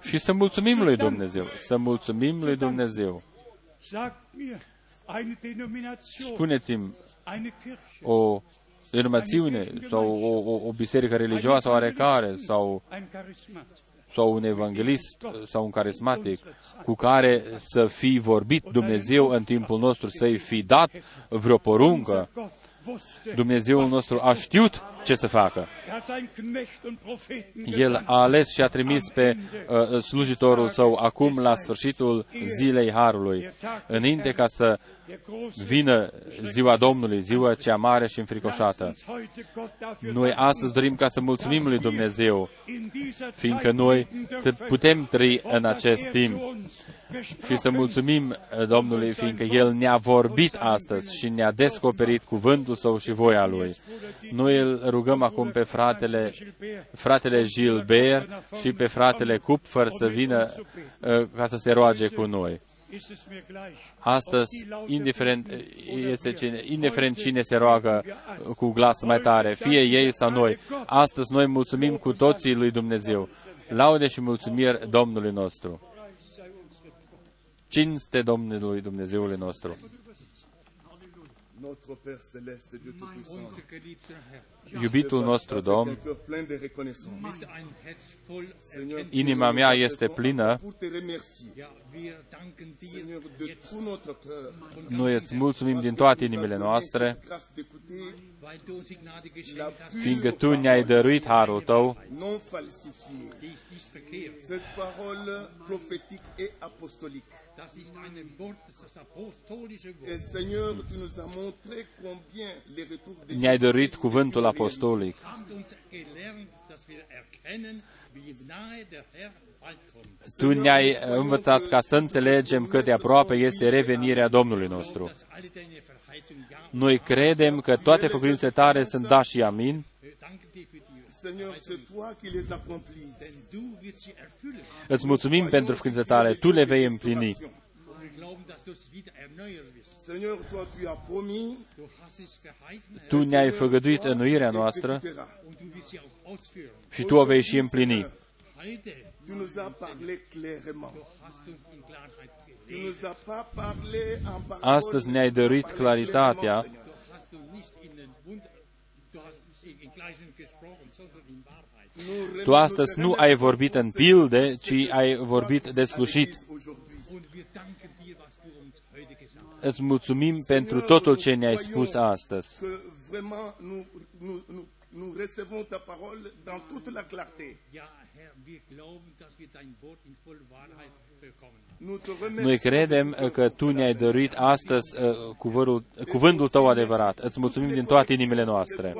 și să mulțumim lui Dumnezeu, să mulțumim lui Dumnezeu. Spuneți-mi o denominațiune sau o, o, o biserică religioasă oarecare sau, sau un evanghelist sau un carismatic cu care să fi vorbit Dumnezeu în timpul nostru, să-i fi dat vreo poruncă. Dumnezeul nostru a știut ce să facă. El a ales și a trimis pe uh, slujitorul său acum la sfârșitul zilei Harului, înainte ca să vină ziua Domnului, ziua cea mare și înfricoșată. Noi astăzi dorim ca să mulțumim lui Dumnezeu, fiindcă noi putem trăi în acest timp. Și să mulțumim Domnului, fiindcă El ne-a vorbit astăzi și ne-a descoperit cuvântul Său și voia Lui. Noi îl rugăm acum pe fratele, fratele Gilbert și pe fratele Kupfer să vină ca să se roage cu noi. Astăzi, indiferent, este cine, indiferent cine se roagă cu glas mai tare, fie ei sau noi, astăzi noi mulțumim cu toții lui Dumnezeu. Laude și mulțumiri Domnului nostru. Cinste Domnului Dumnezeului nostru. Iubitul nostru Domn, inima mea este plină. Noi îți mulțumim din toate inimile noastre, fiindcă Tu ne-ai dăruit harul Tău, ne-ai dăruit cuvântul apostolic. Tu ne-ai învățat ca să înțelegem cât de aproape este revenirea Domnului nostru. Noi credem că toate făcurințele tale sunt da și amin. Îți mulțumim pentru făcurințele tale, Tu le vei împlini. Tu ne-ai făgăduit înnoirea noastră și Tu o vei și împlini. Astăzi ne-ai dăruit claritatea. Tu astăzi nu ai vorbit în pilde, ci ai vorbit deslușit. Îți mulțumim pentru totul ce ne-ai spus astăzi. Nous recevons ta parole dans toute la clarté. Noi credem că Tu ne-ai dăruit astăzi cuvântul, cuvântul Tău adevărat. Îți mulțumim din toate inimile noastre.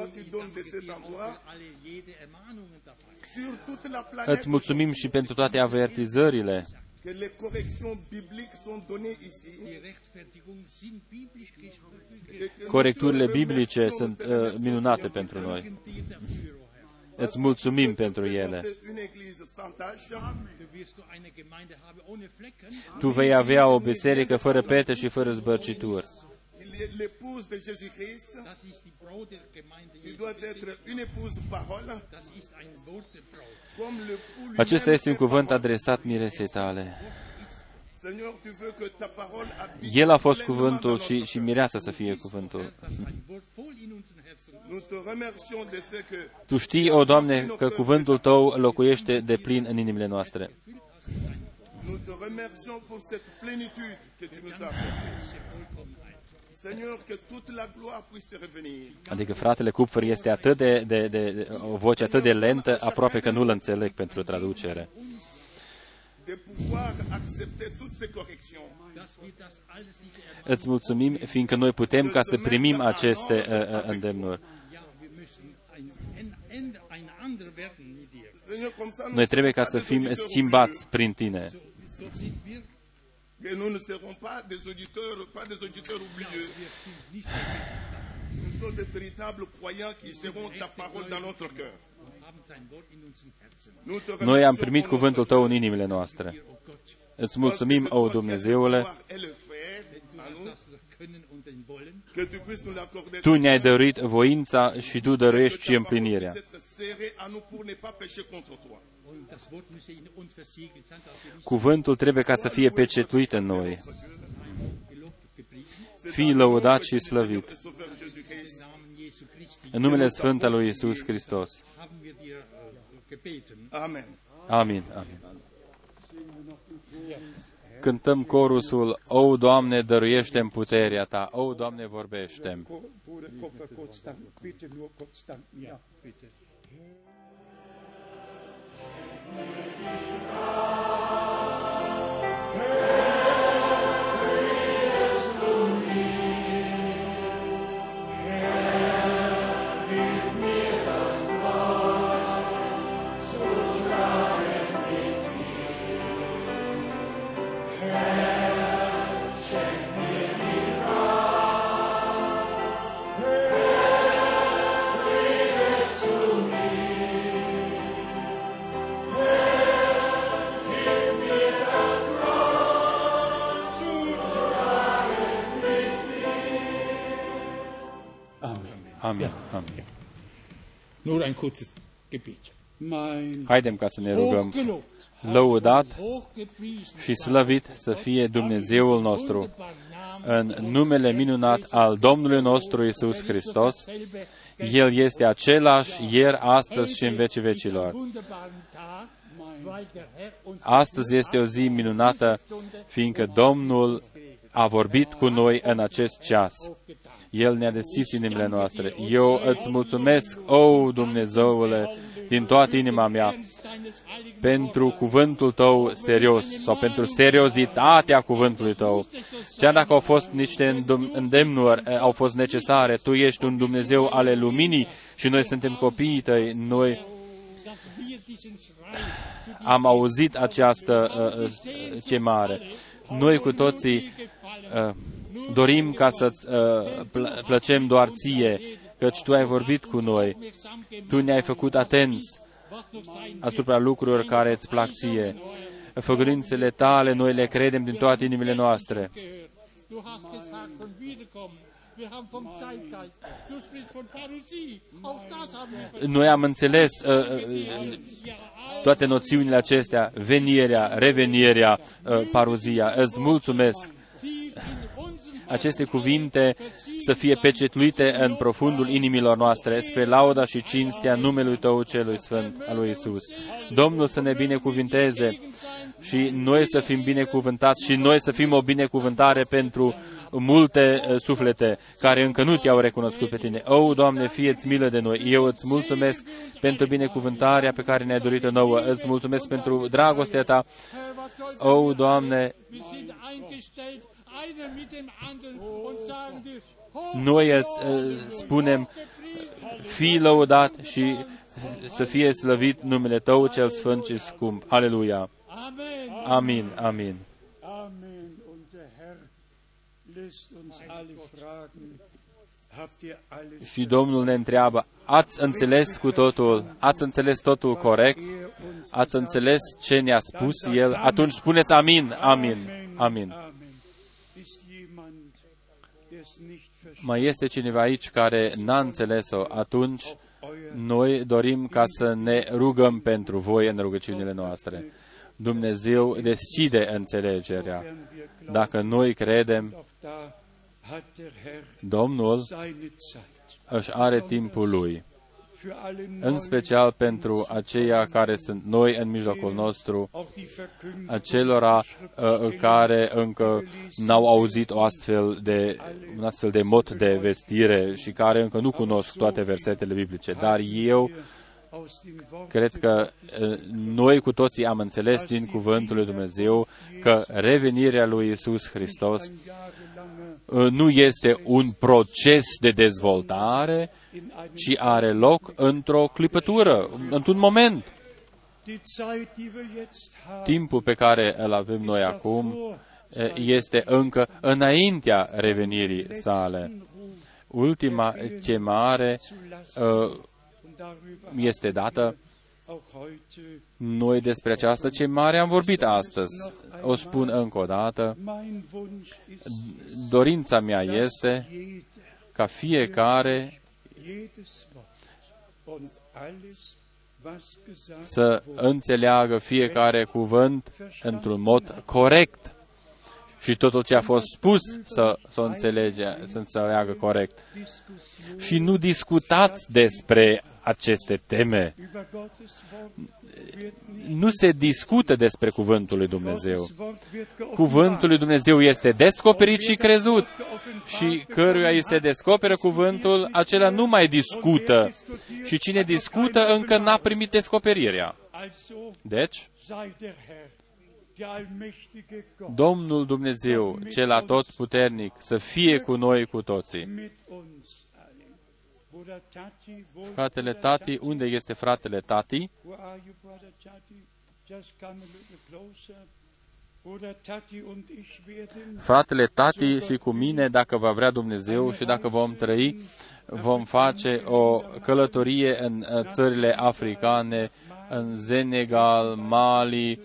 Îți mulțumim și pentru toate avertizările. Corecturile biblice sunt uh, minunate pentru noi. Îți mulțumim pentru ele. Tu vei avea o biserică fără pete și fără zbărcituri. Acesta este un cuvânt adresat miresei tale. El a fost cuvântul și, și mireasa să fie cuvântul. Tu știi, o Doamne, că cuvântul Tău locuiește de plin în inimile noastre. Adică fratele Kupfer este atât de, de, de, de o voce atât de lentă, aproape că nu-l înțeleg pentru traducere. Îți mulțumim, fiindcă noi putem ca să primim aceste uh, îndemnuri. Noi trebuie ca să fim schimbați prin Tine. Et nous ne serons pas des auditeurs, pas des auditeurs oublieux. Nous sommes des véritables croyants qui seront ta parole dans notre cœur. Noi am primit cuvântul Tău în inimile noastre. Îți mulțumim, o Dumnezeule, Tu ne-ai dăruit voința și Tu dăruiești și împlinirea. Cuvântul trebuie ca să fie pecetuit în noi. Fii lăudat și slăvit. În numele Sfânt al lui Isus Hristos. Amen. Amin. Amin. Cântăm corusul O, Doamne, dăruiește-mi puterea Ta. O, Doamne, vorbește-mi. Amin. Amin. Nur ein kurzes Gebet. Haidem ca să ne rugăm. Lăudat și slăvit să fie Dumnezeul nostru, în numele minunat al Domnului nostru Isus Hristos. El este același ieri, astăzi și în vecii vecilor. Astăzi este o zi minunată, fiindcă Domnul a vorbit cu noi în acest ceas. El ne-a deschis inimile noastre. Eu îți mulțumesc, o, Dumnezeule, din toată inima mea, pentru cuvântul Tău serios, sau pentru seriozitatea cuvântului Tău. Chiar dacă au fost niște îndemnuri, au fost necesare, Tu ești un Dumnezeu ale luminii și noi suntem copiii Tăi. Noi am auzit această uh, chemare. Noi cu toții uh, dorim ca să-ți uh, plă- plăcem doar Ție, căci Tu ai vorbit cu noi, Tu ne-ai făcut atenți asupra lucrurilor care îți plac Ție. Făgăduințele Tale noi le credem din toate inimile noastre. Noi am înțeles uh, uh, toate noțiunile acestea, venirea, revenirea, uh, paruzia. Îți mulțumesc. Aceste cuvinte să fie pecetluite în profundul inimilor noastre, spre lauda și cinstea numelui Tău celui Sfânt al lui Isus. Domnul să ne binecuvinteze și noi să fim binecuvântați și noi să fim o binecuvântare pentru multe suflete care încă nu Te-au recunoscut pe Tine. O, Doamne, fie-ți milă de noi. Eu îți mulțumesc pentru binecuvântarea pe care ne-ai dorit-o nouă. Îți mulțumesc pentru dragostea Ta. O, Doamne, noi îți spunem, fii lăudat și să fie slăvit numele Tău cel Sfânt și scump. Aleluia! Amin, amin. Și Domnul ne întreabă, ați înțeles cu totul, ați înțeles totul corect, ați înțeles ce ne-a spus El, atunci spuneți amin, amin, amin. Mai este cineva aici care n-a înțeles-o, atunci noi dorim ca să ne rugăm pentru voi în rugăciunile noastre. Dumnezeu deschide înțelegerea. Dacă noi credem, Domnul își are timpul Lui, în special pentru aceia care sunt noi în mijlocul nostru, acelora uh, care încă n-au auzit o astfel de, un astfel de mod de vestire și care încă nu cunosc toate versetele biblice. Dar eu cred că uh, noi cu toții am înțeles din cuvântul lui Dumnezeu că revenirea lui Isus Hristos nu este un proces de dezvoltare, ci are loc într-o clipătură, într-un moment. Timpul pe care îl avem noi acum este încă înaintea revenirii Sale. Ultima chemare este dată. Noi despre această chemare am vorbit astăzi. O spun încă o dată. Dorința mea este ca fiecare să înțeleagă fiecare cuvânt într-un mod corect și totul ce a fost spus să, să, înțelege, să înțeleagă corect. Și nu discutați despre aceste teme. Nu se discută despre Cuvântul lui Dumnezeu. Cuvântul lui Dumnezeu este descoperit și crezut. Și căruia îi se descoperă cuvântul, acela nu mai discută. Și cine discută încă n-a primit descoperirea. Deci, Domnul Dumnezeu, cel atotputernic, să fie cu noi cu toții. Fratele Tati, unde este fratele Tati? Fratele Tati și cu mine, dacă va vrea Dumnezeu și dacă vom trăi, vom face o călătorie în țările africane, în Senegal, Mali,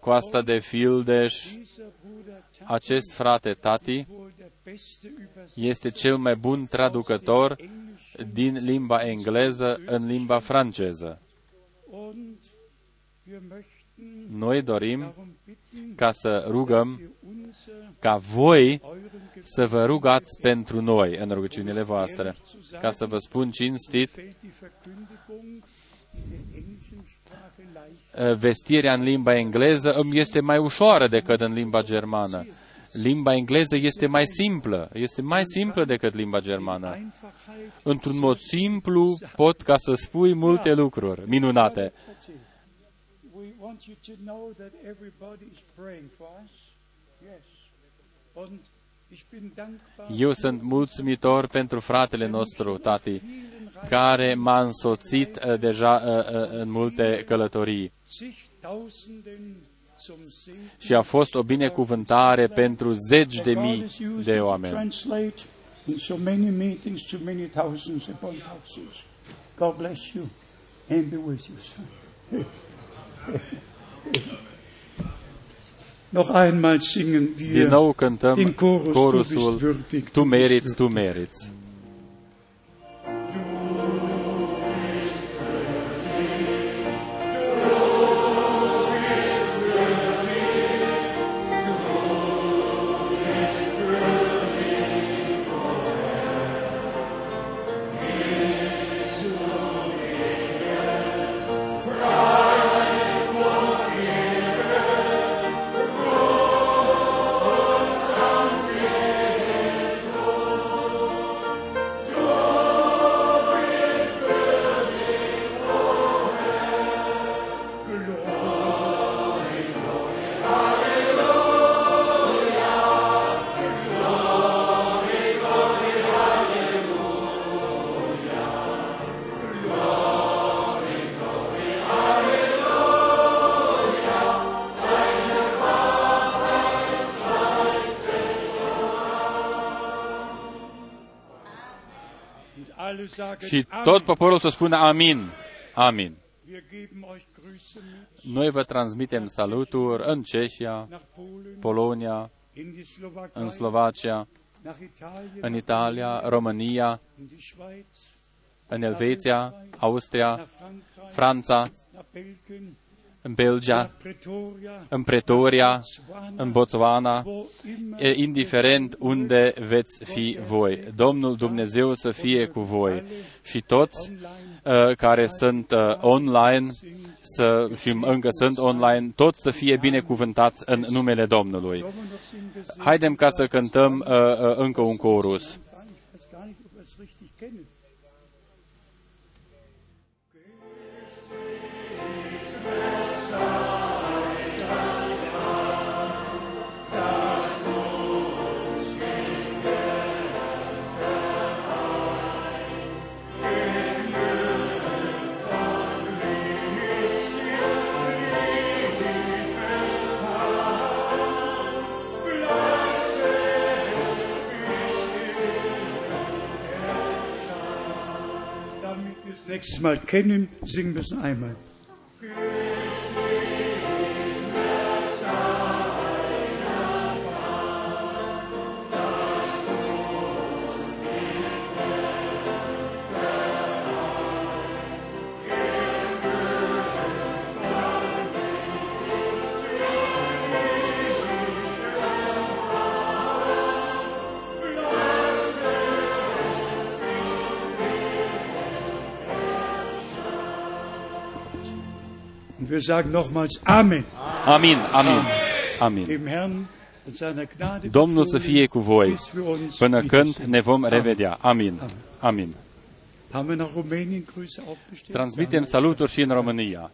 Coasta de Fildeș. Acest frate Tati este cel mai bun traducător din limba engleză în limba franceză. Noi dorim ca să rugăm ca voi să vă rugați pentru noi în rugăciunile voastre. Ca să vă spun cinstit, vestirea în limba engleză îmi este mai ușoară decât în limba germană. Limba engleză este mai simplă, este mai simplă decât limba germană. Într-un mod simplu pot ca să spui multe lucruri minunate. Eu sunt mulțumitor pentru fratele nostru, Tati, care m-a însoțit deja în multe călătorii. Și a fost o binecuvântare pentru zeci de mii de oameni. Din nou cântăm corusul Tu meriți, tu meriți. Și tot poporul să spună amin, amin. Noi vă transmitem saluturi în Cehia, Polonia, în Slovacia, în Italia, România, în Elveția, Austria, Franța, în Belgia, în Pretoria, în Botswana, e indiferent unde veți fi voi. Domnul Dumnezeu să fie cu voi și toți uh, care sunt uh, online să, și încă sunt online, toți să fie binecuvântați în numele Domnului. Haidem ca să cântăm uh, uh, încă un corus. Nächstes Mal kennen, singen wir es einmal. Und wir sagen nochmals Amen. Amin, amin, amin. Domnul să fie cu voi până când ne vom revedea. Amin, amin. Transmitem saluturi și în România.